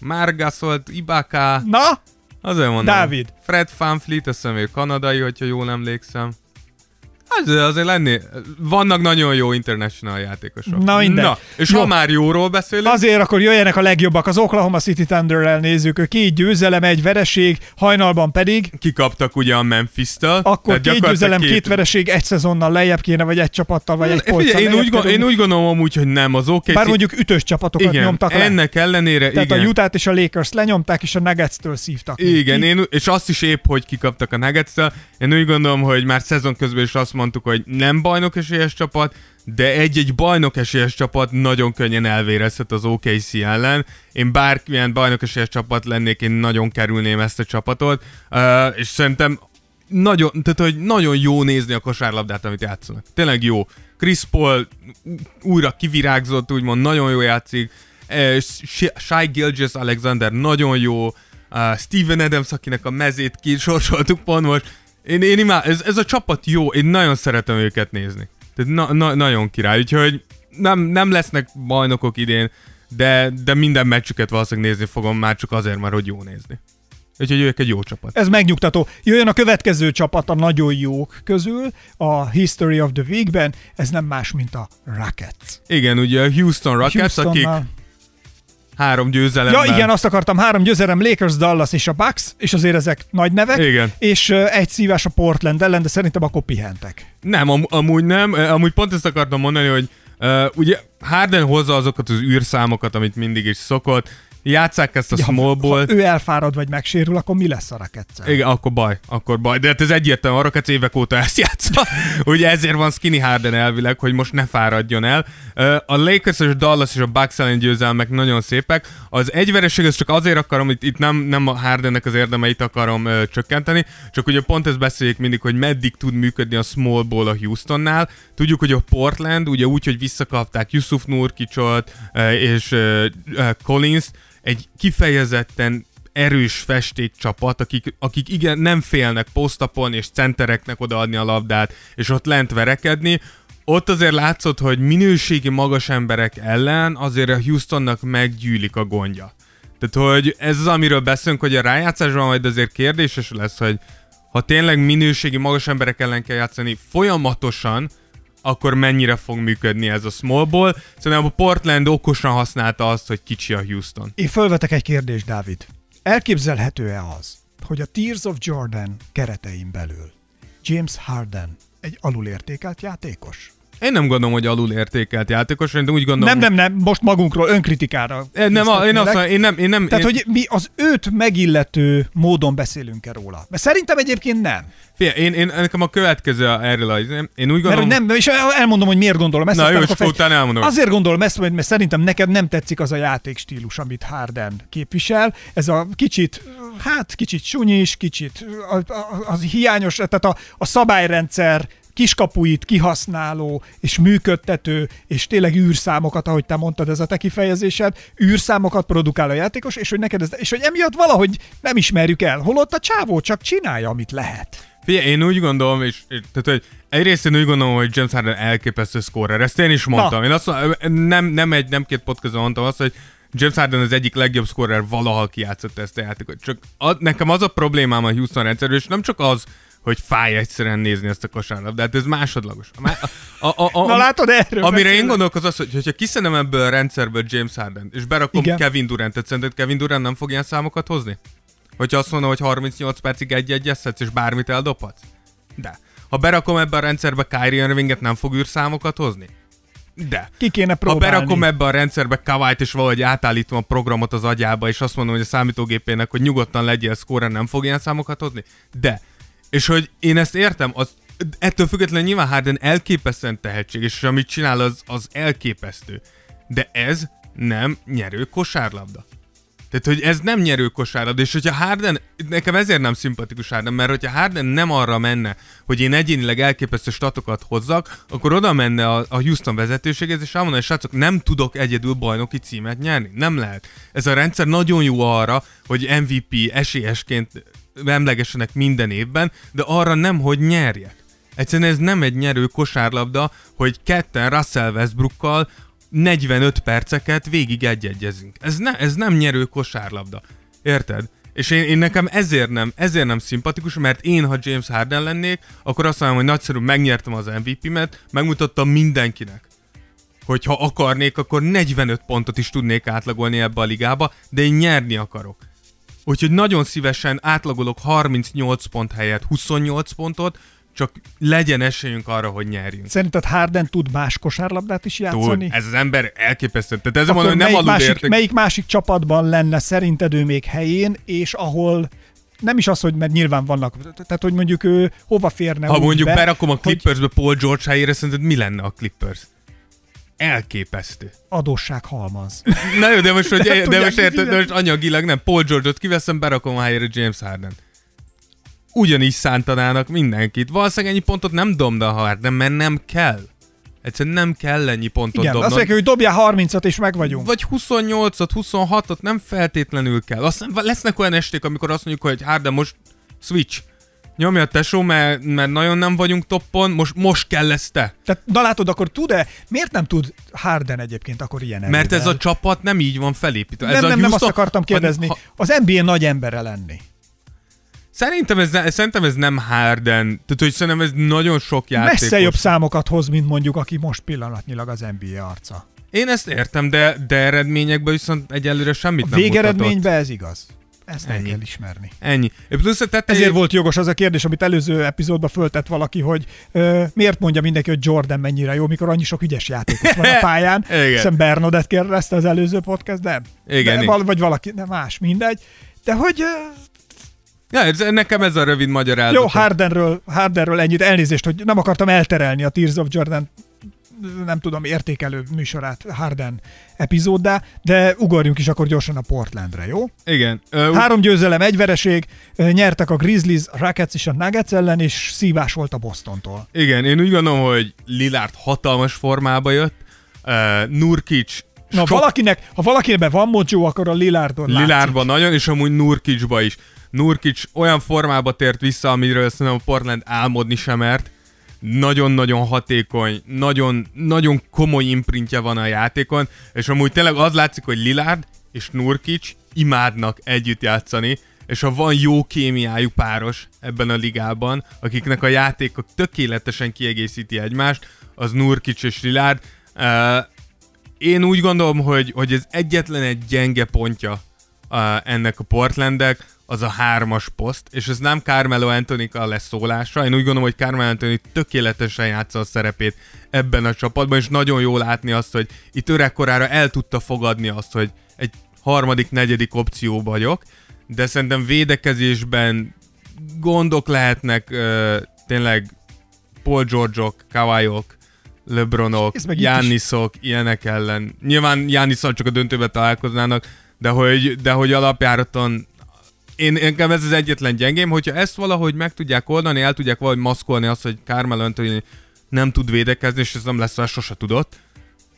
Margasolt, Ibaka. Na? Azért mondom. Dávid. Fred VanVleet, azt hiszem ő kanadai, hogyha jól emlékszem. Az, azért lenni. Vannak nagyon jó international játékosok. Na minden. Na, és jó. Ha már jóról beszélünk... Azért akkor jöjjenek a legjobbak. Az Oklahoma City Thunder-rel nézzük. Ő két győzelem, egy vereség, hajnalban pedig... Kikaptak ugye a Memphis-től. Akkor két győzelem, két... két vereség, egy szezonnal lejjebb kéne, vagy egy csapattal, vagy egy polccal. Én, gond... én úgy gondolom úgy, hogy nem az o ká cé. Bár mondjuk ütős csapatokat igen, nyomtak le. Ennek ellenére, Tehát igen. a Utah-t és a Lakers lenyomták, és a Nuggets-től szívtak. Igen, én, és azt is épp, hogy kikaptak a Nuggets-től. Én úgy gondolom, hogy már szezon közben is azt mondtuk, hogy nem bajnok esélyes csapat, de egy-egy bajnok esélyes csapat nagyon könnyen elvérezhet az o ká cé ellen. Én bármilyen bajnok esélyes csapat lennék, én nagyon kerülném ezt a csapatot, uh, és szerintem nagyon, tehát, hogy nagyon jó nézni a kosárlabdát, amit játszanak. Tényleg jó. Chris Paul újra kivirágzott, úgymond nagyon jó játszik, uh, Shai Gilgeous-Alexander nagyon jó, uh, Steven Adams, akinek a mezét kisorsoltuk pont most. Én, én imád, ez, ez a csapat jó, én nagyon szeretem őket nézni. Tehát na, na, nagyon király, úgyhogy nem, nem lesznek bajnokok idén, de, de minden meccsüket valószínűleg nézni fogom már csak azért már, hogy jó nézni. Úgyhogy ők egy jó csapat. Ez megnyugtató. Jöjjön a következő csapat a nagyon jók közül, a History of the Week-ben, ez nem más, mint a Rockets. Igen, ugye a Houston Rockets, akik... Három győzelemmel. Ja igen, azt akartam, három győzelem, Lakers, Dallas és a Bucks, és azért ezek nagy nevek, igen. És uh, egy szívás a Portland ellen, de szerintem akkor pihentek. Nem, am- amúgy nem, amúgy pont ezt akartam mondani, hogy uh, ugye Harden hozza azokat az űrszámokat, amit mindig is szokott, játsszák ezt a ja, smallból. Ha ő elfárad vagy megsérül, akkor mi lesz a Rocketszel? Igen, akkor baj, akkor baj. De hát ez egyértelmű, a Rockets évek óta ezt játsza. Ugye ezért van skinny Harden elvileg, hogy most ne fáradjon el. A Lakers és Dallas és a Bucks ellen győzelmek nagyon szépek. Az egyvereség, ezt csak azért akarom, hogy itt nem, nem a Hardennek az érdemeit akarom ö, csökkenteni, csak ugye pont ezt beszéljük mindig, hogy meddig tud működni a smallból a Houstonnál. Tudjuk, hogy a Portland ugye úgy, hogy visszakapták Jusuf Nurkicsot és ö, ö, Collins-t, egy kifejezetten erős festék csapat, akik, akik igen nem félnek posztapon és centereknek odaadni a labdát, és ott lent verekedni. Ott azért látszott, hogy minőségi magas emberek ellen azért a Houstonnak meggyűlik a gondja. Tehát, hogy ez az, amiről beszélünk, hogy a rájátszásban majd azért kérdéses lesz, hogy ha tényleg minőségi magas emberek ellen kell játszani folyamatosan, akkor mennyire fog működni ez a smallból. Szerintem a Portland okosan használta azt, hogy kicsi a Houston. Én fölvetek egy kérdést, Dávid. Elképzelhető-e az, hogy a Tears of Jordan keretein belül James Harden egy alulértékelt játékos? Én nem gondolom, hogy alulértékelt játékos, én úgy gondolom... Nem, nem, nem, most magunkról önkritikára. Nem, a, én azt mondom, én nem, én nem... Tehát, én... hogy mi az őt megillető módon beszélünk-e róla? Mert szerintem egyébként nem. Fia, én, én nekem a következő erről az... Én úgy gondolom... Mert, hogy nem, és elmondom, hogy miért gondolom ezt. Na jó, és utána elmondom. Azért gondolom ezt, mert szerintem neked nem tetszik az a játékstílus, amit Harden képvisel. Ez a kicsit, hát kicsit sunyis, kicsit az hiányos, tehát a, a szabályrendszer, kiskapuit kihasználó és működtető, és tényleg űrszámokat, ahogy te mondtad, ez a te kifejezésed, űrszámokat produkál a játékos, és hogy neked ez, és hogy emiatt valahogy nem ismerjük el, holott a csávó csak csinálja, amit lehet. Figyelj, én úgy gondolom, és, és tehát, hogy egyrészt én úgy gondolom, hogy James Harden elképesztő scorer, ezt én is mondtam. Na. Én azt mondom, nem, nem egy, nem két podcaston mondtam azt, hogy James Harden az egyik legjobb scorer valaha kijátszotta ezt a játékot. Csak a, nekem az a problémám a Houston rendszerű, és nem csak az, hogy fáj egyszerűen nézni ezt a kosárlabdát, de hát ez másodlagos. A, a, a, a, Na látod, erről amire beszélek. Én gondolok az az, hogy ha kiszedem ebből a rendszerből James Harden, és berakom igen. Kevin Durantet, szerinted Kevin Durant nem fog ilyen számokat hozni? Hogyha azt mondom, hogy harmincnyolc percig egy-egy eszedsz, és bármit eldobhatsz? De. Ha berakom ebbe a rendszerbe Kyrie Irvinget, nem fog űrszámokat hozni? De. Ki kéne próbálni. Ha berakom ebbe a rendszerbe Kawhit, és valahogy átállítom a programot az agyába, és azt mondom, hogy a számítógépének, hogy nyugodtan legyél scorer, nem fog ilyen számokat hozni? De. És hogy én ezt értem, az, ettől függetlenül nyilván Harden elképesztően tehetséges, és amit csinál, az, az elképesztő. De ez nem nyerő kosárlabda. Tehát, hogy ez nem nyerő kosárlabda, és hogyha Harden, nekem ezért nem szimpatikus Harden, mert hogyha Harden nem arra menne, hogy én egyénileg elképesztő statokat hozzak, akkor oda menne a, a Houston vezetőséghez, és elmondaná, hogy srácok, nem tudok egyedül bajnoki címet nyerni. Nem lehet. Ez a rendszer nagyon jó arra, hogy em vé pé esélyesként emlegessenek minden évben, de arra nem, hogy nyerjek. Egyszerűen ez nem egy nyerő kosárlabda, hogy ketten Russell Westbrookkal negyvenöt perceket végig egyegyezünk. Ez, ne, ez nem nyerő kosárlabda. Érted? És én, én nekem ezért nem, ezért nem szimpatikus, mert én, ha James Harden lennék, akkor azt mondom, hogy nagyszerű, megnyertem az em vé pé-met, megmutattam mindenkinek, hogy ha akarnék, akkor negyvenöt pontot is tudnék átlagolni ebbe a ligába, de én nyerni akarok. Úgyhogy nagyon szívesen átlagolok harmincnyolc pont helyett huszonnyolc pontot, csak legyen esélyünk arra, hogy nyerjünk. Szerinted Harden tud más kosárlabdát is játszani? Tud, ez az ember elképesztő. Tehát ez mondom, hogy nem alul másik, érték. Melyik másik csapatban lenne szerinted ő még helyén, és ahol nem is az, hogy mert nyilván vannak, tehát hogy mondjuk ő hova férne? Ha mondjuk be, berakom a Clippersbe hogy... Paul George helyére, szerinted mi lenne a Clippers? Elképesztő. Adósság halmaz. Na jó, de most, hogy, de de most, érted, de most anyagilag nem. Paul George-ot kiveszem, berakom a helyére James Harden. Ugyanis szántanának mindenkit. Valószínűleg ennyi pontot nem dobna Harden, mert nem kell. Egyszerűen nem kell ennyi pontot igen, dobnod. Igen, azt mondja, hogy dobjál harmincat és meg vagyunk. Vagy huszonnyolcat, huszonhatot nem feltétlenül kell. Aztán lesznek olyan esték, amikor azt mondjuk, hogy Harden most switch. Nyomja a tesó, mert, mert nagyon nem vagyunk toppon, most, most kell ezt te. Tehát, na látod, akkor tud-e? Miért nem tud Harden egyébként akkor ilyen erővel? Mert ez a csapat nem így van felépítve. Nem, ez nem, a Houston... nem azt akartam kérdezni. Ha... Az en bé á nagy embere lenni. Szerintem ez, ne, szerintem ez nem Harden, tehát hogy szerintem ez nagyon sok játékos. Messze jobb számokat hoz, mint mondjuk, aki most pillanatnyilag az en bé á arca. Én ezt értem, de, de eredményekben viszont egyelőre semmit a nem mutatott. Végeredményben ez igaz. Ezt nem kell ismerni. Ennyi. Plusz, tehát ezért én... volt jogos az a kérdés, amit előző epizódban föltett valaki, hogy ö, miért mondja mindenki, hogy Jordan mennyire jó, mikor annyi sok ügyes játékos van a pályán. Hiszen Bernadett kérdezte az előző podcast, nem? Igen, de, val- vagy valaki, de más, mindegy. De hogy... Ö... Ja, ez, nekem ez a rövid magyarázat. Jó, Hardenről, Hardenről ennyit, elnézést, hogy nem akartam elterelni a Tears of Jordan, nem tudom, értékelő műsorát Harden epizóddá, de ugorjunk is akkor gyorsan a Portlandre, jó? Igen. Uh, Három győzelem, egy vereség, nyertek a Grizzlies, Rockets és a Nuggets ellen, és szívás volt a Bostontól. Igen, én úgy gondolom, hogy Lillard hatalmas formába jött, uh, Nurkic. Na, sok... valakinek, ha valakinek van mojo, akkor a Lillardon Lillardban látszik. Nagyon, és amúgy Nurkicba is. Nurkic olyan formába tért vissza, amiről szerintem a Portland álmodni sem mert. Nagyon-nagyon hatékony, nagyon, nagyon komoly imprintje van a játékon, és amúgy tényleg az látszik, hogy Lillard és Nurkic imádnak együtt játszani, és ha van jó kémiájú páros ebben a ligában, akiknek a játékok tökéletesen kiegészíti egymást, az Nurkic és Lillard. Én úgy gondolom, hogy, hogy ez egyetlen egy gyenge pontja ennek a Portlandnek, az a hármas poszt, és ez nem Carmelo Anthony-kal leszólása. Én úgy gondolom, hogy Carmelo Anthony tökéletesen játsza a szerepét ebben a csapatban, és nagyon jól látni azt, hogy itt öregkorára el tudta fogadni azt, hogy egy harmadik, negyedik opcióba vagyok, de szerintem védekezésben gondok lehetnek ö, tényleg Paul George-ok, Kawhi-ok, LeBronok, Giannisok, ilyenek ellen. Nyilván Giannisszal csak a döntőbe találkoznának, de hogy, de hogy alapjáraton Én, engem ez az egyetlen gyengém, hogyha ezt valahogy meg tudják oldani, el tudják valahogy maszkolni azt, hogy Carmelo Anthony nem tud védekezni, és ez nem lesz, sose tudott,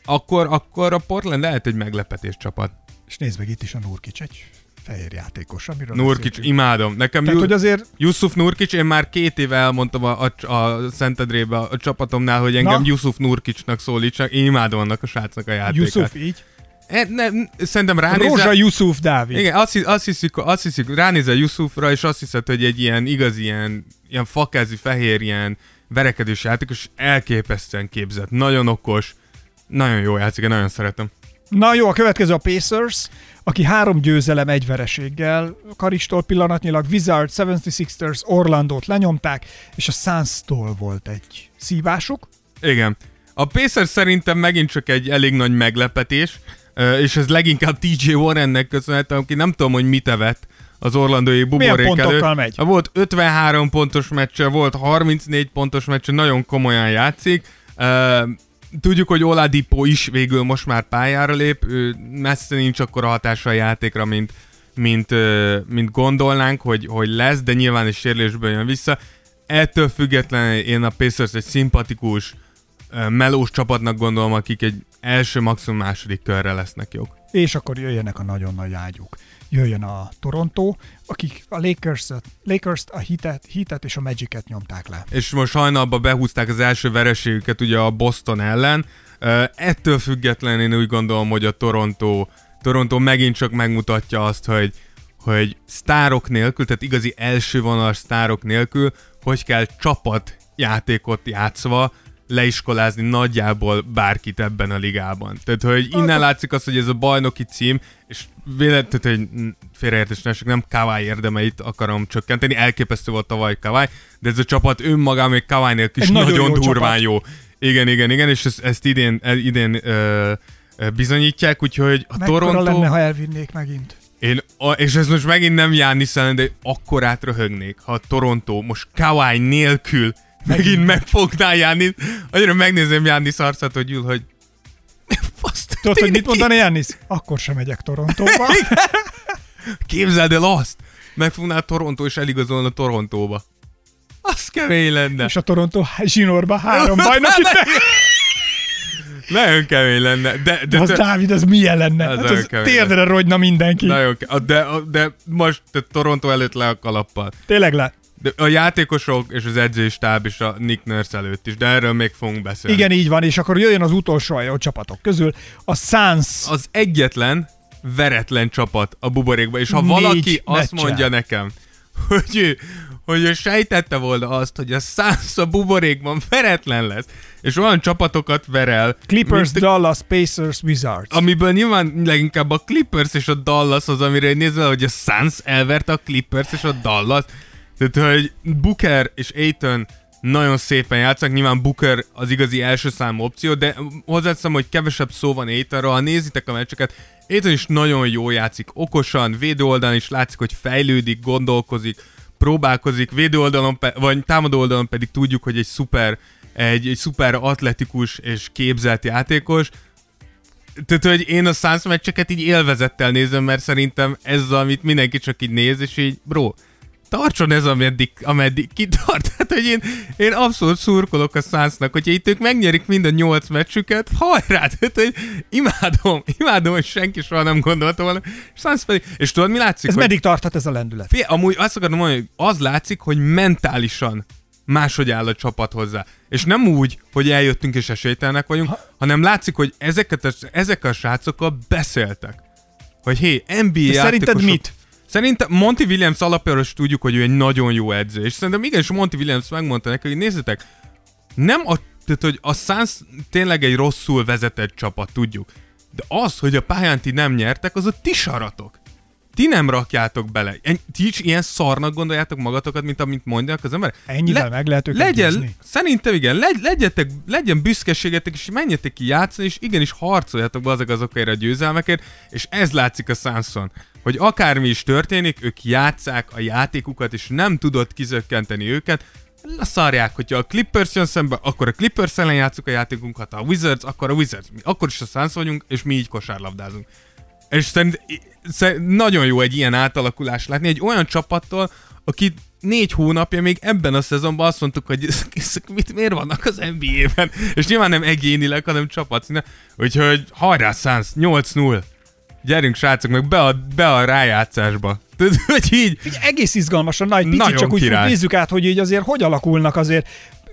akkor, akkor a Portland lehet egy meglepetés csapat. És nézd meg itt is a Nurkic, egy fehér játékos, amiről Nurkic, imádom. Nekem Tehát, Ju- azért... Jusuf Nurkic, én már két éve elmondtam a, a, a Szentendrébe a csapatomnál, hogy engem Jusuf Nurkicnak szólítsak, én imádom annak a srácnak a játékát. Jusuf így? E, nem, szerintem ránézel... Rózsa Jusuf Dávid. Igen, azt, azt hiszik, azt hiszik, ránézel Jusufra, és azt hiszed, hogy egy ilyen igaz, ilyen, ilyen fakázi, fehér, ilyen verekedős játékos, elképesztően képzett, nagyon okos, nagyon jó játszik, nagyon szeretem. Na jó, a következő a Pacers, aki három győzelem egy vereséggel, Karistól pillanatnyilag Wizards, hetvenhatos ers, Orlandót lenyomták, és a Suns-tól volt egy szívásuk. Igen. A Pacers szerintem megint csak egy elég nagy meglepetés, Uh, és ez leginkább té jé Warrennek köszönhetem, aki nem tudom, hogy mit evett az orlandói buborék előtt. Volt ötvenhárom pontos meccse, volt harmincnégy pontos meccse, nagyon komolyan játszik. Uh, tudjuk, hogy Oladipo is végül most már pályára lép, ő messze nincs akkora hatása a játékra, mint, mint, uh, mint gondolnánk, hogy, hogy lesz, de nyilván is sérülésből jön vissza. Ettől függetlenül én a Pacers egy szimpatikus, uh, melós csapatnak gondolom, akik egy első, maximum második körre lesznek jók. És akkor jöjjenek a nagyon nagy ágyuk. Jöjjön a Toronto, akik a Lakers-t, Lakers-t a Heat-et, Heat-et és a Magic-et nyomták le. És most hajnalba behúzták az első vereségüket ugye a Boston ellen. Ettől függetlenül én úgy gondolom, hogy a Toronto, Toronto megint csak megmutatja azt, hogy, hogy sztárok nélkül, tehát igazi első vonalas sztárok nélkül, hogy kell csapatjátékot játszva leiskolázni nagyjából bárkit ebben a ligában. Tehát, hogy innen látszik az, hogy ez a bajnoki cím, és véletlenül, hogy félreértésnek nem Kawhi érdemeit akarom csökkenteni, elképesztő volt tavaly Kawhi, de ez a csapat önmagában még Kawhi nélkül is nagyon, nagyon durván jó. Igen, igen, igen, és ezt, ezt idén, idén ö, bizonyítják, úgyhogy a mekkora Toronto... Mekkora lenne, ha elvinnék megint? Én, a, és ez most megint nem Giannis ellen, de akkorát röhögnék, ha a Toronto most Kawhi nélkül megint, megint megfognál Giannis, annyira megnézem Giannis arcát, hogy ül, hogy... Tudod, hogy mit mondaná Giannis? Akkor sem megyek Torontóba. Képzeld el azt! Megfognál Toronto és eligazolna Torontóba. Az kemény lenne. És a Toronto zsinórba három bajnoki. Nagyon kemény lenne. De, de, de az te... Dávid, az milyen lenne? Az hát az térdre lenne. Rogyna mindenki. Nagyon kemény. De, de most de Toronto előtt le a kalappal. Tényleg le. De a játékosok és az edzőstáb és a Nick Nurse előtt is, de erről még fogunk beszélni. Igen, így van, és akkor jöjjön az utolsó a csapatok közül, a Suns. Az egyetlen veretlen csapat a buborékban, és ha Négy valaki meccsen. Azt mondja nekem, hogy ő, hogy ő sejtette volna azt, hogy a Suns a buborékban veretlen lesz, és olyan csapatokat verel. Clippers, mint, Dallas, Pacers, Wizards. Amiből nyilván leginkább a Clippers és a Dallas az, amire nézve, hogy a Suns elverte a Clippers és a Dallas. Tehát, hogy Booker és Ayton nagyon szépen játszanak, nyilván Booker az igazi első számú opció, de hozzáteszem, hogy kevesebb szó van Aytonra, ha nézitek a meccseket, Ayton is nagyon jól játszik, okosan, védő oldalon is látszik, hogy fejlődik, gondolkozik, próbálkozik, védő oldalon, vagy támadó oldalon pedig tudjuk, hogy egy szuper, egy, egy szuper atletikus és képzelt játékos. Tehát, hogy én a Suns meccseket így élvezettel nézem, mert szerintem ez, amit mindenki csak így néz, és így, bro, tartson ez, ameddig, ameddig kitart. Hát, hogy én, én abszolút szurkolok a Sunsnak, hogyha itt ők megnyerik mind a nyolc meccsüket, hajrá! Tehát, hogy imádom, imádom, hogy senki soha nem gondolta volna. Suns pedig, és tudod, mi látszik? Ez hogy... meddig tarthat ez a lendület? Fé, amúgy azt akarom mondani, hogy az látszik, hogy mentálisan máshogy áll a csapat hozzá. És nem úgy, hogy eljöttünk és esélytelenek vagyunk, ha... hanem látszik, hogy ezeket a, ezek a srácokkal beszéltek. Hogy hé, en bé á játékosok... Szerinted mit? Szerintem Monty Williams alapjáról tudjuk, hogy ő egy nagyon jó edző, és szerintem igenis Monty Williams megmondta neki, hogy nézzétek, nem a, tehát, hogy a Suns tényleg egy rosszul vezetett csapat, tudjuk, de az, hogy a pályán ti nem nyertek, az a ti saratok. Ti nem rakjátok bele. En, ti is ilyen szarnak gondoljátok magatokat, mint amit mondják az emberek. Ennyivel Le, meg lehet őket legyen, győzni. Szerintem igen, legy, legyetek, legyen büszkeségetek, és menjetek ki játszani, és igenis harcoljátok be azok azokért a győzelmekért, és ez látszik a Sunson, hogy akármi is történik, ők játsszák a játékukat, és nem tudod kizökkenteni őket. Szarják, hogyha a Clippers jön szembe, akkor a Clippers ellen játszuk a játékunkat, ha a Wizards, akkor a Wizards. Mi akkor is a Suns vagyunk, és mi így kosárlabdázunk. És szerint, szerint nagyon jó egy ilyen átalakulást látni, egy olyan csapattól, aki négy hónapja még ebben a szezonban azt mondtuk, hogy mit, miért vannak az en bé á-ben, és nyilván nem egyénileg, hanem csapatszíne. Úgyhogy hajrá Suns, nyolc null! Gyerünk srácok, meg be a, be a rájátszásba. Tudod, hogy így... Figyelj, egész izgalmas a nagy, picit csak úgy nézzük át, hogy így azért hogy alakulnak azért.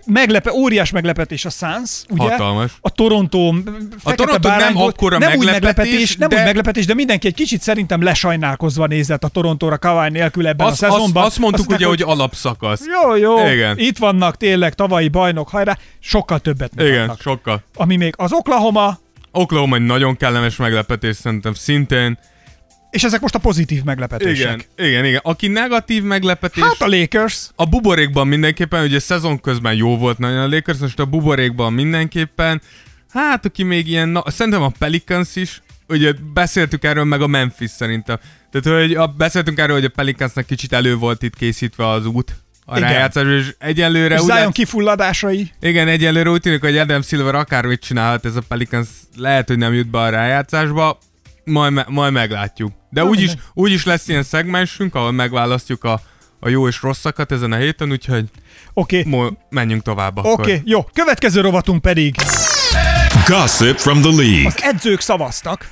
Meglepe, óriás meglepetés a Suns, ugye? Hatalmas. A Toronto fekete a Toronto nem akkora nem meglepetés, úgy meglepetés de... nem úgy meglepetés, de mindenki egy kicsit szerintem lesajnálkozva nézett a Torontóra Kawhi nélkül ebben az, a szezonban. Azt az mondtuk azt ugye, hogy, hogy alapszakasz. Jó, jó, igen. Itt vannak tényleg tavalyi bajnok, hajrá, sokkal többet mutatnak. Igen, sokkal. Ami még az Oklahoma... Oklahoma egy nagyon kellemes meglepetés szerintem szintén. És ezek most a pozitív meglepetések. Igen, igen, igen. Aki negatív meglepetés... Hát a Lakers. A buborékban mindenképpen, ugye szezon közben jó volt nagyon a Lakers, most a buborékban mindenképpen. Hát, aki még ilyen... Na, szerintem a Pelicans is. Ugye beszéltük erről, meg a Memphis szerintem. Tehát, hogy a, beszéltünk erről, hogy a Pelicansnak kicsit elő volt itt készítve az út. A rájátszás, és egyelőre... És Zion kifulladásai. Igen, egyelőre úgy tűnik, hogy Adam Silver akármit csinálhat, ez a Pelicans lehet, hogy nem jut be a rájátszásba, majd, me- majd meglátjuk. De úgyis úgy lesz ilyen szegmensünk, ahol megválasztjuk a, a jó és rosszakat ezen a héten, úgyhogy okay. mo- menjünk tovább okay. akkor. Oké, jó. Következő rovatunk pedig... Gossip from the League. Az edzők szavaztak,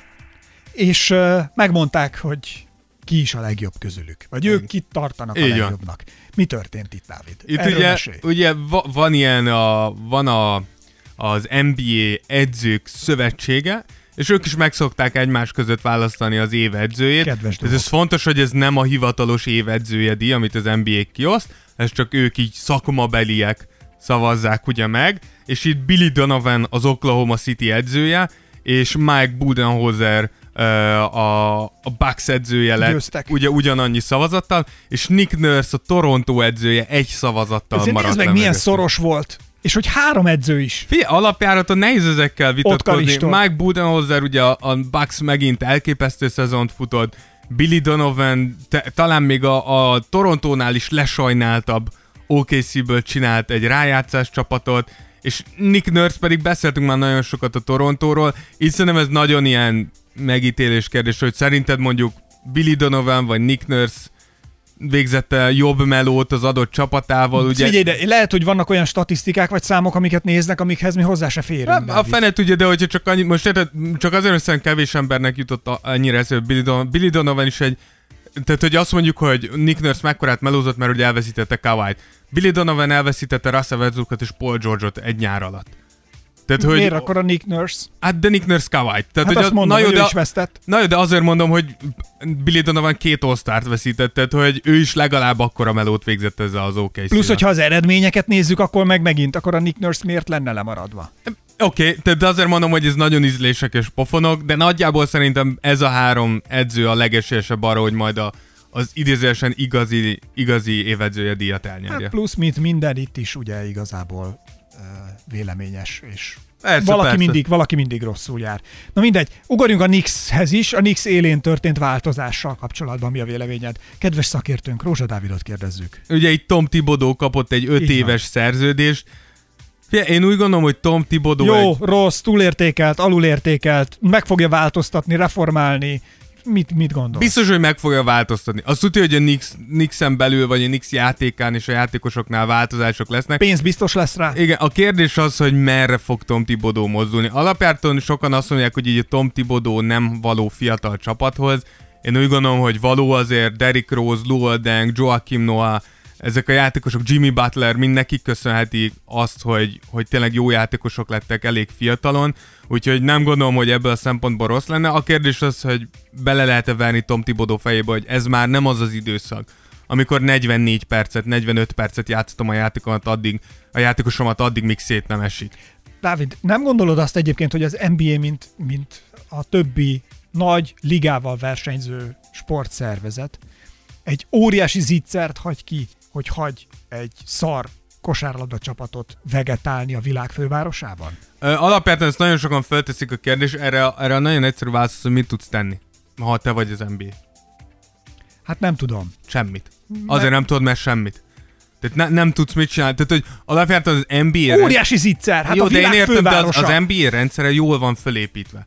és uh, megmondták, hogy... ki is a legjobb közülük. Vagy ők kit tartanak a legjobbnak. Mi történt itt, Dávid? Itt ugye, ugye van ilyen, a, van a, az en bé á edzők szövetsége, és ők is megszokták egymás között választani az évedzőjét. Ez fontos, hogy ez nem a hivatalos évedzője díj, amit az en bé á kioszt, ez csak ők így szakmabeliek szavazzák ugye meg, és itt Billy Donovan az Oklahoma City edzője, és Mike Budenholzer a, a Bucks edzője lett ugye ugyanannyi szavazattal, és Nick Nurse a Toronto edzője egy szavazattal maradt. Ez meg milyen szoros volt. És hogy három edző is. Figyelj, alapjáraton nehéz ezekkel vitatkozni. Mike Budenholzer ugye a, a Bucks megint elképesztő szezont futott, Billy Donovan te, talán még a, a Torontónál is lesajnáltabb ó ká cé-ből csinált egy rájátszás csapatot, és Nick Nurse pedig beszéltünk már nagyon sokat a Torontóról, így szerintem ez nagyon ilyen megítélés kérdés, hogy szerinted mondjuk Billy Donovan vagy Nick Nurse végzett jobb melót az adott csapatával. Ugye... Figyelj, de lehet, hogy vannak olyan statisztikák vagy számok, amiket néznek, amikhez mi hozzá se férünk. A fenet ugye, de hogyha csak annyi, most érted, csak azért, hogy szerintem kevés embernek jutott annyira eszébe, Billy Donovan, Billy Donovan is egy, tehát hogy azt mondjuk, hogy Nick Nurse mekkorát melózott, mert ugye elveszítette Kawhi-t. Billy Donovan elveszítette Russell Westbrookot és Paul George-ot egy nyár alatt. Tehát, miért hogy, akkor a Nick Nurse? Hát de Nick Nurse Kawhi. Tehát, hát azt mondom, hogy ő is vesztett. Na jó, de azért mondom, hogy Billy Donovan két all-start veszített, tehát hogy ő is legalább akkora melót végzett ezzel az ó ká cé-vel. Plusz, hogyha az eredményeket nézzük, akkor meg megint, akkor a Nick Nurse miért lenne lemaradva? Oké, okay, de azért mondom, hogy ez nagyon ízlések és pofonok, de nagyjából szerintem ez a három edző a legesélyesebb arra, hogy majd a az idézősen igazi, igazi évedzője díjat elnyerje. Hát plusz, mint minden itt is ugye igazából uh, véleményes, és persze, valaki, persze. Mindig, valaki mindig rosszul jár. Na mindegy, ugorjunk a Knickshez is, a Knicks élén történt változással kapcsolatban mi a véleményed? Kedves szakértőnk, Rózsa Dávidot kérdezzük. Ugye itt Tom Thibodeau kapott egy öt éves szerződést. Figyelj, én úgy gondolom, hogy Tom Thibodeau... Jó, egy... rossz, túlértékelt, alulértékelt, meg fogja változtatni, reformálni. Mit, mit gondolsz? Biztos, hogy meg fogja változtatni. Azt tudja, hogy a Knicks, Knicksen belül, vagy a Knicks játékán és a játékosoknál változások lesznek. Pénz biztos lesz rá. Igen, a kérdés az, hogy merre fog Tom Thibodeau mozdulni. Alapjárton sokan azt mondják, hogy így a Tom Thibodeau nem való fiatal csapathoz. Én úgy gondolom, hogy való azért Derrick Rose, Luol Deng, Joakim Noah, ezek a játékosok, Jimmy Butler, mind nekik köszönheti azt, hogy, hogy tényleg jó játékosok lettek elég fiatalon, úgyhogy nem gondolom, hogy ebből a szempontból rossz lenne. A kérdés az, hogy bele lehet-e verni Tom Thibodeau fejébe, hogy ez már nem az az időszak, amikor negyvennégy percet, negyvenöt percet játszottam a játékomat addig, a játékosomat addig, míg szét nem esik. Dávid, nem gondolod azt egyébként, hogy az en bé á, mint, mint a többi nagy ligával versenyző sportszervezet, egy óriási zicsert hagy ki, hogy hagy egy szar kosárlabda csapatot vegetálni a világ fővárosában? Alapvetően ezt nagyon sokan felteszik a kérdés, erre, erre a nagyon egyszerű válasz, hogy mit tudsz tenni, ha te vagy az en bé á. Hát nem tudom. Semmit. Mert... Azért nem tudod, mert semmit. Tehát ne, nem tudsz mit csinálni. Tehát, hogy alapvetően az en bé á... Óriási zicser, hát jó, a világ de én értem, fővárosa. De az, az en bé á rendszere jól van fölépítve.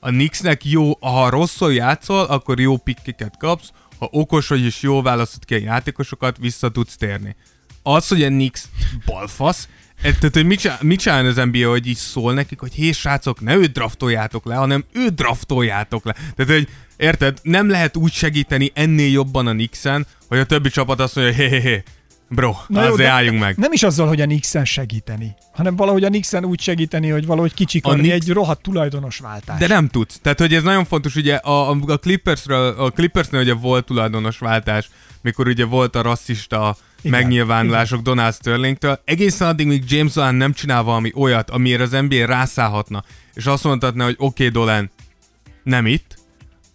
A Knicksnek jó, ha rosszul játszol, akkor jó pikkiket kapsz, ha okos vagy és jól választod ki a játékosokat, vissza tudsz térni. Az, hogy a Knicks balfasz, ez, tehát, hogy mit csinál, mit csinál az en bé á, hogy így szól nekik, hogy hé srácok, ne őt draftoljátok le, hanem őt draftoljátok le. Tehát, hogy érted, nem lehet úgy segíteni ennél jobban a Knicksen, hogy a többi csapat azt mondja, hogy hé, hé, hé, bro, na azért jó, álljunk meg. Nem is azzal, hogy a Knicksen segíteni, hanem valahogy a Knicksen úgy segíteni, hogy valahogy kicsikarni Knicks... egy rohadt tulajdonos váltás. De nem tudsz. Tehát, hogy ez nagyon fontos, ugye a, a, Clippersről, a Clippersnél ugye volt tulajdonos váltás, mikor ugye volt a rasszista igen, megnyilvánulások igen. Donald Sterlingtől. Egészen addig, míg James Dolan nem csinál valami olyat, amiért az en bé á rászállhatna, és azt mondhatna, hogy oké, okay, Dolan, nem itt,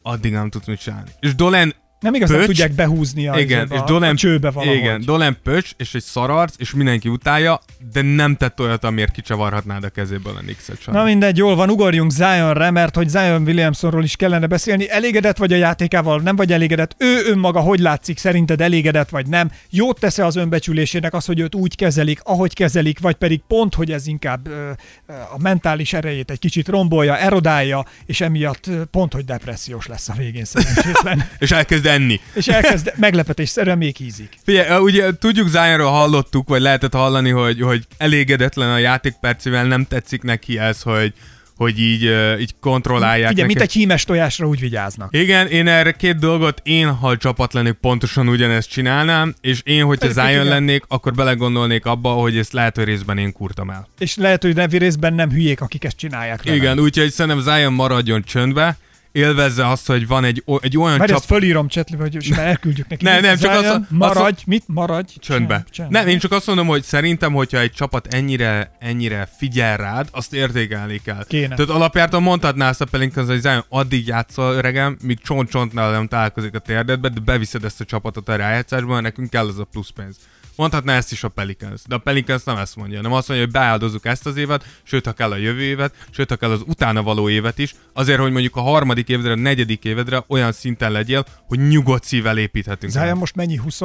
addig nem tudsz mit csinálni. És Dolan nem igazán pöcs, tudják behúzni a, igen, és a, Dolan, a csőbe valahogy. Igen, Dolan pöcs, és egy szararc, és mindenki utálja, de nem tett olyat, amiért kicsavarhatnád a kezéből a Knickset. Na mindegy, jól van, ugorjunk Zionre, mert hogy Zion Williamsonról is kellene beszélni. Elégedett vagy a játékával, nem vagy elégedett? Ő önmaga hogy látszik? Szerinted elégedett vagy nem? Jót tesz-e az önbecsülésének az, hogy őt úgy kezelik, ahogy kezelik, vagy pedig pont, hogy ez inkább ö, a mentális erejét egy kicsit rombolja, erodálja, és emiatt pont, hogy depressziós lesz a végén szerencsétlen. És elkezd enni. És elkezd meglepetésszerűen még hízik. Figyelj, ugye tudjuk, Zionról hallottuk, vagy lehetett hallani, hogy, hogy elégedetlen a játékpercével, nem tetszik neki ez, hogy, hogy így, így kontrollálják. Ugye, mint egy hímes tojásra úgy vigyáznak. Igen, én erre két dolgot, én ha csapat lennék, pontosan ugyanezt csinálnám, és én, hogyha Zion lennék, akkor belegondolnék abba, hogy ezt lehet, hogy részben én kurtam el. És lehet, hogy nem részben nem hülyék, akik ezt csinálják. Velem. Igen, úgyhogy szerintem Zion maradjon csöndbe, élvezze azt, hogy van egy, egy olyan csapat... Mert ezt fölírom csetlibe, hogy elküldjük neki. Nem, nem, csak Zion, azt... Maradj, azt... mit? Maradj. Csöndbe. Csönd, csönd. Nem, én csak azt mondom, hogy szerintem, hogyha egy csapat ennyire, ennyire figyel rád, azt értékelni kell. Kéne. Tehát alapjártan mondhatnál azt a Pelicans, hogy Zion, addig játszol, öregem, míg csont-csontnál nem találkozik a térdedbe, de beviszed ezt a csapatot a rájátszásban, nekünk kell az a plusz pénz. Mondhatná ezt is a Pelicans, de a Pelicans nem ezt mondja, nem azt mondja, hogy beáldozunk ezt az évet, sőt, ha kell a jövő évet, sőt, ha kell az utána való évet is, azért, hogy mondjuk a harmadik évedre, a negyedik évedre olyan szinten legyél, hogy nyugodt szívvel építhetünk. Zion most mennyi? húsz?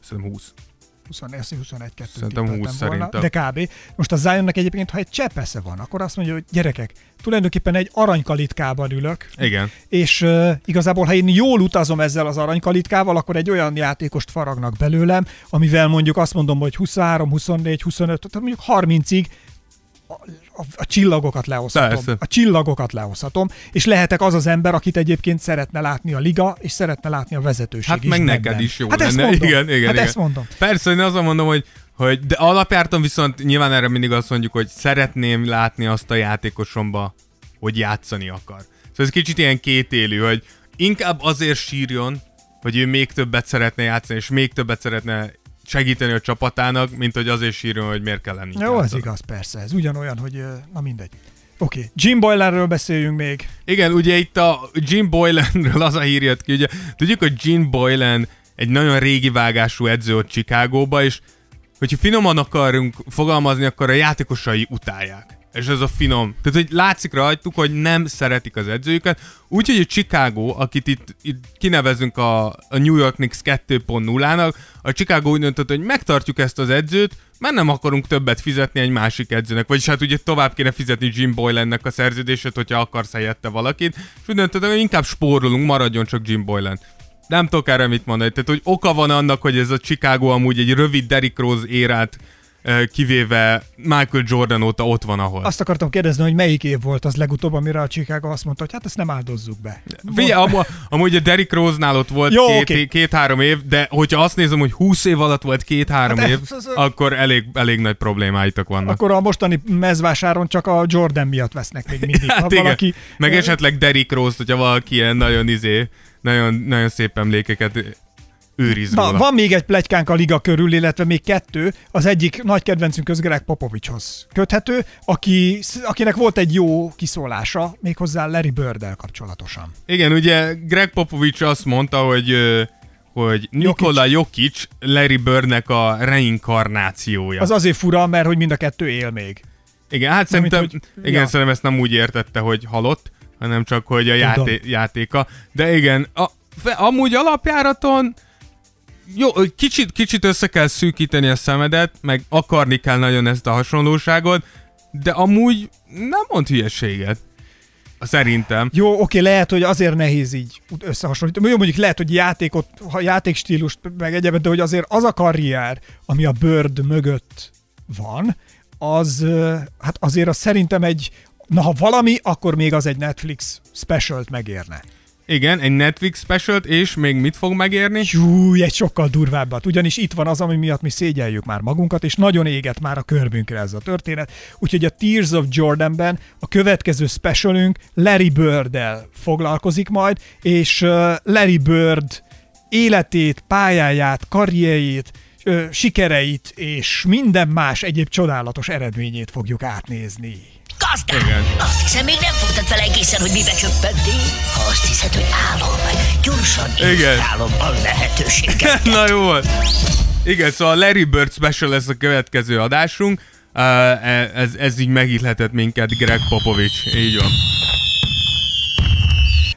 Szerintem húsz. húsz, huszonegy, kettő Szerintem húsz szerintem. De kb. Most a Zionnak egyébként, ha egy csepp esze van, akkor azt mondja, hogy gyerekek, tulajdonképpen egy aranykalitkában ülök. Igen. És uh, igazából, ha én jól utazom ezzel az aranykalitkával, akkor egy olyan játékost faragnak belőlem, amivel mondjuk azt mondom, hogy huszonhárom, huszonnégy, huszonöt, tehát mondjuk harmincig A, a, a csillagokat lehozhatom. A csillagokat lehozhatom, és lehetek az az ember, akit egyébként szeretne látni a liga, és szeretne látni a vezetőség hát is. Hát meg neked benne. Is jó hát lenne. Ezt igen, igen, hát igen. Ezt mondom. Persze, én azon mondom, hogy, hogy de alapjártan viszont nyilván erre mindig azt mondjuk, hogy szeretném látni azt a játékosomba, hogy játszani akar. Szóval ez kicsit ilyen kétélű, hogy inkább azért sírjon, hogy ő még többet szeretne játszani, és még többet szeretne segíteni a csapatának, mint hogy azért sírjon, hogy miért kell lenni. Jó, ez igaz, persze. Ez ugyanolyan, hogy... Na mindegy. Oké, okay. Jim Boylanről beszéljünk még. Igen, ugye itt a Jim Boylanről az a hír jött ki, ugye tudjuk, hogy Jim Boylan egy nagyon régi vágású edző ott Chicagóba, és hogyha finoman akarunk fogalmazni, akkor a játékosai utálják. És ez a finom. Tehát, hogy látszik rajtuk, hogy nem szeretik az edzőjüket. Úgyhogy a Chicago, akit itt, itt kinevezünk a, a New York Knicks kettő pont nullának, a Chicago úgy döntött, hogy megtartjuk ezt az edzőt, mert nem akarunk többet fizetni egy másik edzőnek. Vagyis hát ugye tovább kéne fizetni Jim Boylannek a szerződését, hogyha akarsz helyette valakit. És úgy döntött, hogy inkább spórolunk, maradjon csak Jim Boylan. Nem tudok erre mit mondani. Tehát, hogy oka van annak, hogy ez a Chicago amúgy egy rövid Derrick Rose érát kivéve Michael Jordan óta ott van, ahol. Azt akartam kérdezni, hogy melyik év volt az legutóbb, amire a Chicago azt mondta, hogy hát ezt nem áldozzuk be. Figyelj, amúgy, amúgy a Derrick Rose-nál ott volt két-három okay. két, év, de hogyha azt nézem, hogy húsz év alatt volt két-három hát év, ez, ez, akkor elég, elég nagy problémáitok vannak. Akkor a mostani mezvásáron csak a Jordan miatt vesznek még mindig. Hát ha valaki... Meg esetleg Derrick Rose-t, hogyha valaki ilyen nagyon izé, nagyon, nagyon szép emlékeket... Na, van még egy pletykánk a liga körül, illetve még kettő. Az egyik nagy kedvencünk az Greg Popovichhoz köthető, aki, akinek volt egy jó kiszólása, méghozzá Larry Birddel kapcsolatosan. Igen, ugye Greg Popovich azt mondta, hogy, hogy Nikola Jokic Larry Birdnek a reinkarnációja. Az azért fura, mert hogy mind a kettő él még. Igen, hát nem szerintem, mint, hogy... igen, ja. Szerintem ezt nem úgy értette, hogy halott, hanem csak, hogy a játé- játéka. De igen, a, amúgy alapjáraton... Jó, kicsit, kicsit össze kell szűkíteni a szemedet, meg akarni kell nagyon ezt a hasonlóságot, de amúgy nem mond hülyeséget. Szerintem. Jó, oké, lehet, hogy azért nehéz így összehasonlítani. Jó, mondjuk lehet, hogy játékot, játékstílust, meg egyébként, de hogy azért az a karrier, ami a Bird mögött van, az, hát azért az szerintem egy, na ha valami, akkor még az egy Netflix specialt megérne. Igen, egy Netflix specialt, és még mit fog megérni? Júj, egy sokkal durvábbat. Ugyanis itt van az, ami miatt mi szégyeljük már magunkat, és nagyon éget már a körbünkre ez a történet. Úgyhogy a Tears of Jordanben a következő specialünk Larry Birddel foglalkozik majd, és Larry Bird életét, pályáját, karrierjét, sikereit és minden más egyéb csodálatos eredményét fogjuk átnézni. Gazdám, igen. Azt hiszem, még nem fogtad fel egészen, hogy mibe csöppentél. Ha azt hiszed, hogy állom, gyorsan instálom a lehetőséget. Na jó volt. Igen, szóval a Larry Bird Special lesz a következő adásunk. Uh, ez, ez így megilletett minket Greg Popovich. Így van.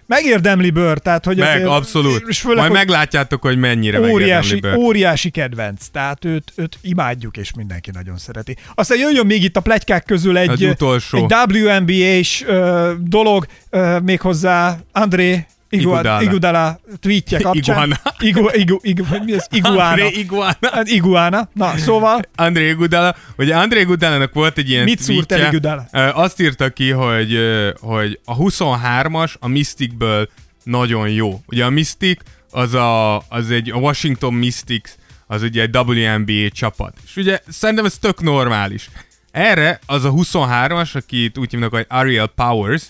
Megérdemli Bird, tehát hogy... Meg, abszolút. És főleg, majd meglátjátok, hogy mennyire óriási, megérdemli óriási kedvenc, tehát őt, őt imádjuk, és mindenki nagyon szereti. Aztán jöjjön még itt a pletykák közül egy, egy, egy dupla vé en bé-s uh, dolog, uh, méghozzá André Iguodala. Iguodala tweetje kapcsán. Iguana. Igu, igu, igu, mi az? Iguana. André Iguana. Iguana. Na, szóval. André Iguodala. Ugye André Iguodalának volt egy ilyen tweetje. Mit szúrt el Iguodala? Azt írta ki, hogy, hogy a huszonhármas a Mysticből nagyon jó. Ugye a Mystic az, a, az egy a Washington Mystics, az ugye egy dupla vé en bé csapat. És ugye szerintem ez tök normális. Erre az a huszonhármas, akit úgy hívnak, hogy Ariel Powers,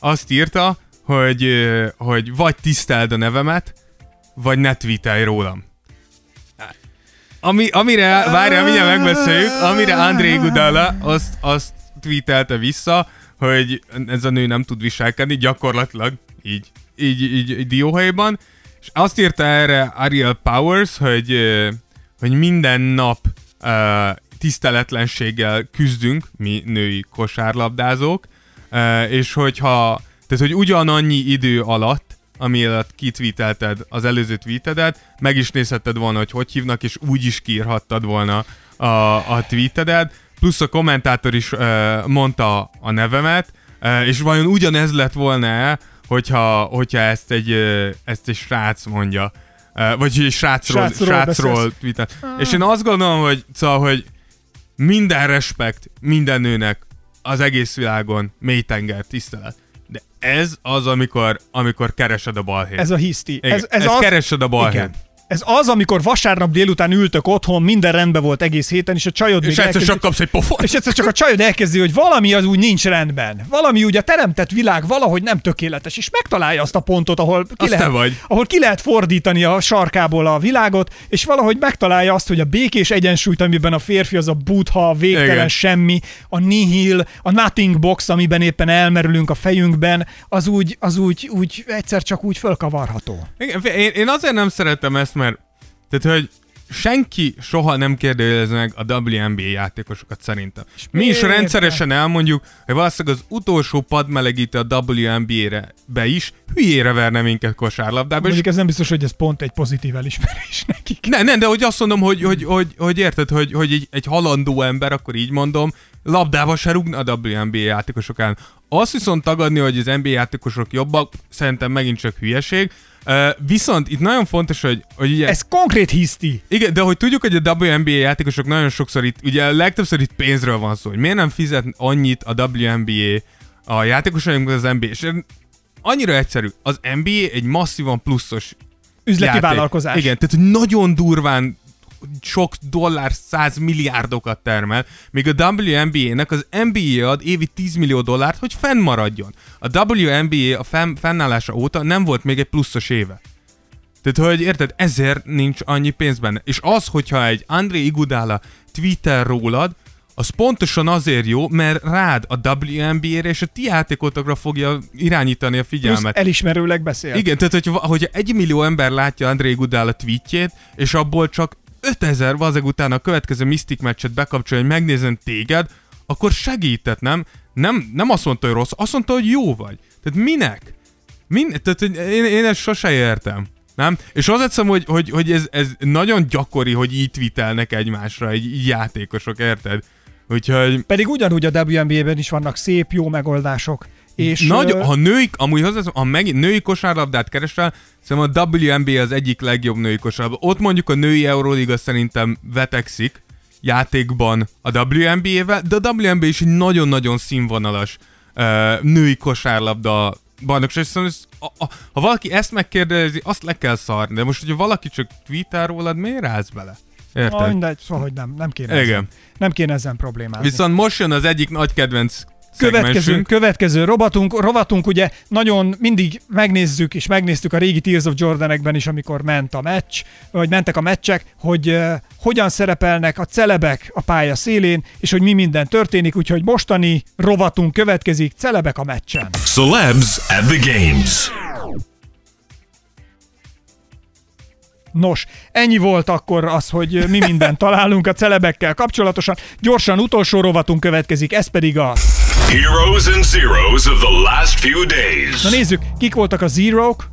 azt írta, hogy, hogy vagy tiszteld a nevemet, vagy ne tweetelj rólam. Ami, amire, várjál, mindjárt megbeszéljük, amire André Iguodala azt, azt tweetelte vissza, hogy ez a nő nem tud viselkedni, gyakorlatilag így, így, így, így dióhelyban. És azt írta erre Ariel Powers, hogy, hogy minden nap uh, tiszteletlenséggel küzdünk, mi női kosárlabdázók, uh, és hogyha tehát, hogy ugyanannyi idő alatt, ami alatt kitweetelted az előző tweetedet, meg is nézhetted volna, hogy hogy hívnak, és úgy is kiírhattad volna a, a tweetedet. Plusz a kommentátor is uh, mondta a nevemet, uh, és vajon ugyanez lett volna-e, hogyha, hogyha ezt, egy, uh, ezt egy srác mondja. Uh, vagy egy srácról, srácról tweetelt. Ah. És én azt gondolom, hogy, szóval, hogy minden respekt minden nőnek az egész világon mélytenger tisztelet. De ez az, amikor, amikor keresed a balhét. Ez a hiszti. Ez, ez, ez az... keresed a balhét. Ez az, amikor vasárnap délután ültök otthon, minden rendben volt egész héten, és a csajod és még elkezdi... csak kapsz egy pofon. És egyszer csak a csajod elkezdi, hogy valami az úgy nincs rendben. Valami úgy a teremtett világ valahogy nem tökéletes, és megtalálja azt a pontot, ahol ki, lehet, ahol ki lehet fordítani a sarkából a világot, és valahogy megtalálja azt, hogy a békés egyensúlyt, amiben a férfi az a buddha, a végtelen igen. semmi, a nihil, a nothing box, amiben éppen elmerülünk a fejünkben, az úgy, az úgy, úgy egyszer csak úgy fölkavarható. Igen, én, én azért nem szeretem ezt, mert tehát, hogy senki soha nem kérdőjelez meg a dupla vé en bé játékosokat szerintem. Mi is rendszeresen elmondjuk, hogy valószínűleg az utolsó padmelegítő a dupla vé en bé-re be is hülyére verne minket kosárlabdába. Mondjuk ez nem biztos, hogy ez pont egy pozitív elismerés nekik. Nem, nem, de hogy azt mondom, hogy, hogy, hogy, hogy érted, hogy, hogy egy, egy halandó ember, akkor így mondom, labdába se rúgna a dupla vé en bé játékosok ellen. Azt viszont tagadni, hogy az en bé á játékosok jobbak, szerintem megint csak hülyeség. Uh, viszont itt nagyon fontos, hogy... hogy ugye, ez konkrét hiszti. Igen, de hogy tudjuk, hogy a dupla vé en bé játékosok nagyon sokszor itt, ugye legtöbbször itt pénzről van szó, hogy miért nem fizet annyit a dupla vé en bé a játékosainkhoz az en bé á. És annyira egyszerű, az en bé á egy masszívan pluszos üzleti játék. Vállalkozás. Igen, tehát nagyon durván sok dollár, száz milliárdokat termel, míg a dupla vé en bé-nek az en bé á ad évi tíz millió dollárt, hogy fennmaradjon. A dupla vé en bé a fenn- fennállása óta nem volt még egy pluszos éve. Tehát, hogy érted, ezért nincs annyi pénz benne. És az, hogyha egy André Iguodala tweetel rólad, az pontosan azért jó, mert rád a dupla vé en bé-re és a ti játékotokra fogja irányítani a figyelmet. Plusz elismerőleg beszél. Igen, tehát, hogyha hogy egy millió ember látja André Iguodala tweetjét, és abból csak ötezer vazeg után a következő Mystic meccset bekapcsolja, hogy megnézzen téged, akkor segített, nem? Nem, nem azt mondta, hogy rossz, azt mondta, hogy jó vagy. Tehát minek? Min- tehát, hogy én, én ezt sose értem. Nem? És az egyszerűen, hogy, hogy, hogy ez, ez nagyon gyakori, hogy így vitelnek egymásra, így, így játékosok, érted? Úgyhogy... Pedig ugyanúgy a dupla vé en bé-ben is vannak szép, jó megoldások. És nagy, ha női, amúgy hozzá, ha meg, női kosárlabdát keresel, szerintem a dupla vé en bé az egyik legjobb női kosárlabda. Ott mondjuk a női Euróliga szerintem vetekszik játékban a dupla vé en bé-vel, de a dupla vé en bé is egy nagyon-nagyon színvonalas uh, női kosárlabda bajnokság. Szóval, ha valaki ezt megkérdezi, azt le kell szarni. De most, hogyha valaki csak tweetel rólad, miért rász bele? Érted? Ah, mindegy, szóval, hogy nem, nem kéne ezen. Nem kéne ezen problémázni. Viszont most jön az egyik nagy kedvenc Következő, következő rovatunk, rovatunk, ugye nagyon mindig megnézzük, és megnéztük a régi Tears of Jordanekben is, amikor ment a meccs, vagy mentek a meccsek, hogy uh, hogyan szerepelnek a celebek a pálya szélén, és hogy mi minden történik, úgyhogy mostani rovatunk következik, celebek a meccsen. Celebs at the games. Nos, ennyi volt akkor az, hogy mi mindent találunk a celebekkel kapcsolatosan. Gyorsan utolsó rovatunk következik, ez pedig a... Heroes and Zeros of the last few days. Na nézzük, kik voltak a Zero-k?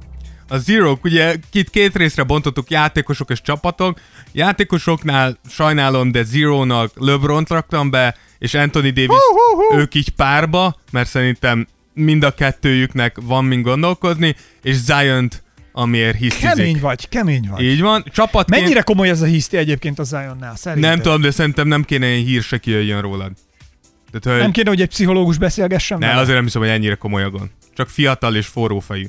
A Zero-k, ugye itt két részre bontottuk, játékosok és csapatok. Játékosoknál sajnálom, de Zero-nak LeBront raktam be, és Anthony Davis, hú, hú, hú. Ők így párba, mert szerintem mind a kettőjüknek van mind gondolkozni, és Zion-t, amiért hisztizik. Kemény vagy, kemény vagy. Így van. Csapatként... Mennyire komoly ez a hiszti egyébként a Zion-nál? Szerintem. Nem tudom, de szerintem nem kéne ilyen hír se kijöjjön rólad. Tehát, hogy... Nem kéne, hogy egy pszichológus beszélgessen ne, vele? Azért nem hiszem, hogy ennyire komoly a gond. Csak fiatal és forrófejű.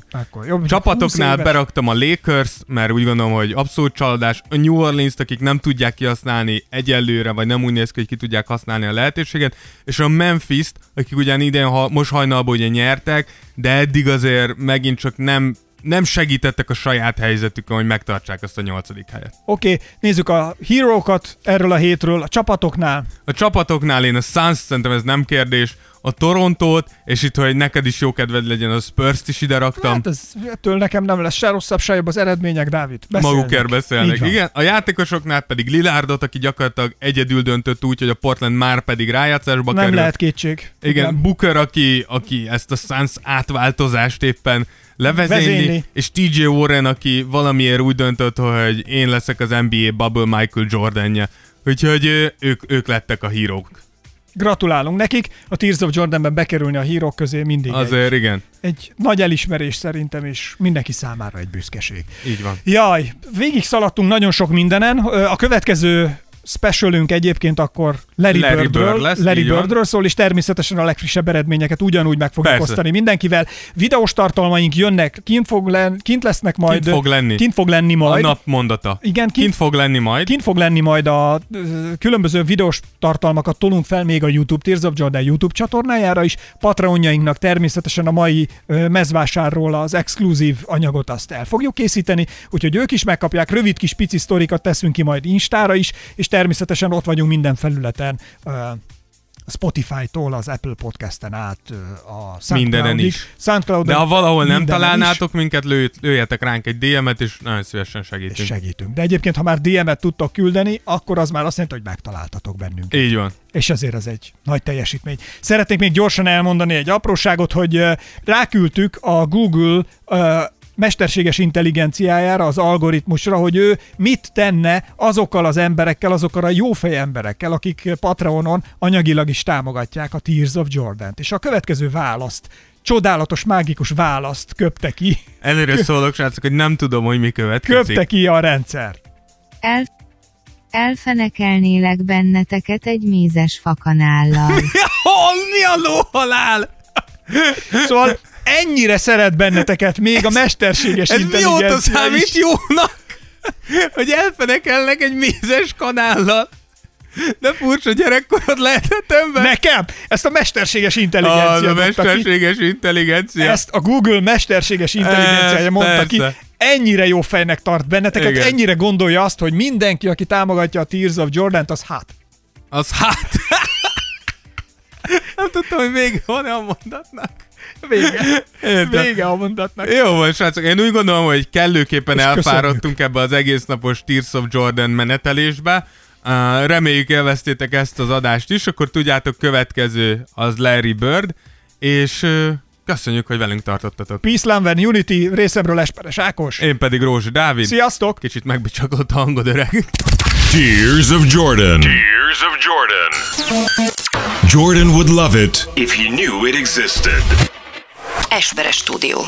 Csapatoknál beraktam a Lakers, mert úgy gondolom, hogy abszolút csalódás. A New Orleans-t, akik nem tudják kihasználni egyelőre, vagy nem úgy néz ki, hogy ki tudják használni a lehetőséget. És a Memphis-t, akik ugyan idén, ha, most hajnalban ugye nyertek, de eddig azért megint csak nem, nem segítettek a saját helyzetükön, hogy megtartsák azt a nyolcadik helyet. Oké, okay, nézzük a hírókat erről a hétről, a csapatoknál. A csapatoknál én a Suns, szerintem ez nem kérdés, a Torontót, és itt, hogy neked is jó kedved legyen, a Spurs-t is ide raktam. Hát ez, ettől nekem nem lesz se rosszabb, se jobb az eredmények, Dávid. Beszélnek. Magukért beszélnek, igen. A játékosoknál pedig Lillardot, aki gyakorlatilag egyedül döntött úgy, hogy a Portland már pedig rájátszásba nem kerül. Lehet kétség. Igen, nem. Booker, aki, aki ezt a Suns átváltozást éppen levezényli, és té jé Warren, aki valamiért úgy döntött, hogy én leszek az en bé á Bubble Michael Jordan-je. Úgyhogy ők, ők lettek a hírók. Gratulálunk nekik, a Tears of Jordanben bekerülni a hírok közé mindig azért egy, igen. Egy nagy elismerés szerintem, és mindenki számára egy büszkeség. Így van. Jaj, végig szaladtunk nagyon sok mindenen. A következő specialünk egyébként akkor Larry, Larry Birdről, Bird lesz, Larry Birdről szól, és természetesen a legfrissebb eredményeket ugyanúgy meg fogjuk Persze. osztani mindenkivel. Videós tartalmaink jönnek, kint fog, len, kint lesznek majd. Kint fog lenni. Kint fog lenni majd. A nap mondata. Igen, kint, kint fog lenni majd. Kint fog lenni majd a különböző videós tartalmakat tolunk fel még a YouTube, Tears of Jordan YouTube csatornájára is. Patreonjainknak természetesen a mai mezvásárról az exkluzív anyagot azt el fogjuk készíteni, úgyhogy ők is megkapják, rövid kis pici sztorikat teszünk ki majd Instára is, és természetesen ott vagyunk minden felületen, Spotify-tól az Apple Podcast-en át a Soundcloud-ig. Soundcloud-ig. De ha valahol nem találnátok is. minket, lő, lőjetek ránk egy dé emet, és nagyon szívesen segítünk. És segítünk. De egyébként, ha már dé emet tudtok küldeni, akkor az már azt jelenti, hogy megtaláltatok bennünket. Így van. És azért ez egy nagy teljesítmény. Szeretnék még gyorsan elmondani egy apróságot, hogy ráküldtük a Google mesterséges intelligenciájára, az algoritmusra, hogy ő mit tenne azokkal az emberekkel, azokkal a jófej emberekkel, akik Patreonon anyagilag is támogatják a Tears of Jordant. És a következő választ, csodálatos, mágikus választ köpte ki. Előre Kö... szólok, srácok, hogy nem tudom, hogy mi következik. Köpte ki a rendszer. El... Elfenekelnélek benneteket egy mézes fakanállal. Mi a lóhalál? Szóval ennyire szeret benneteket még ez, a mesterséges ez intelligencia. Ez mióta számít jónak, hogy elfenekelnek egy mézes kanállal. De furcsa gyerekkorod lehetett ember. Nekem? Ezt a mesterséges intelligencia a, a mesterséges intelligencia. Ezt a Google mesterséges intelligenciája ezt mondta persze. ki. Ennyire jó fejnek tart benneteket, igen. Ennyire gondolja azt, hogy mindenki, aki támogatja a Tears of Jordant, az hát. Az hát. Nem tudtam, hogy még van-e a mondatnak. Vége. Vége a mondatnak. Jó van, srácok. Én úgy gondolom, hogy kellőképpen és elfáradtunk köszönjük. Ebbe az egész napos Tears of Jordan menetelésbe. Uh, reméljük élveztétek ezt az adást is, akkor tudjátok, következő az Larry Bird, és uh, köszönjük, hogy velünk tartottatok. Peace, Love and Unity, részemről Esperes Ákos. Én pedig Rózsa Dávid. Sziasztok! Kicsit megbicsakolt a hangod, öreg. Tears of Jordan. Tears of Jordan. Jordan would love it if he knew it existed. Esperes Stúdió.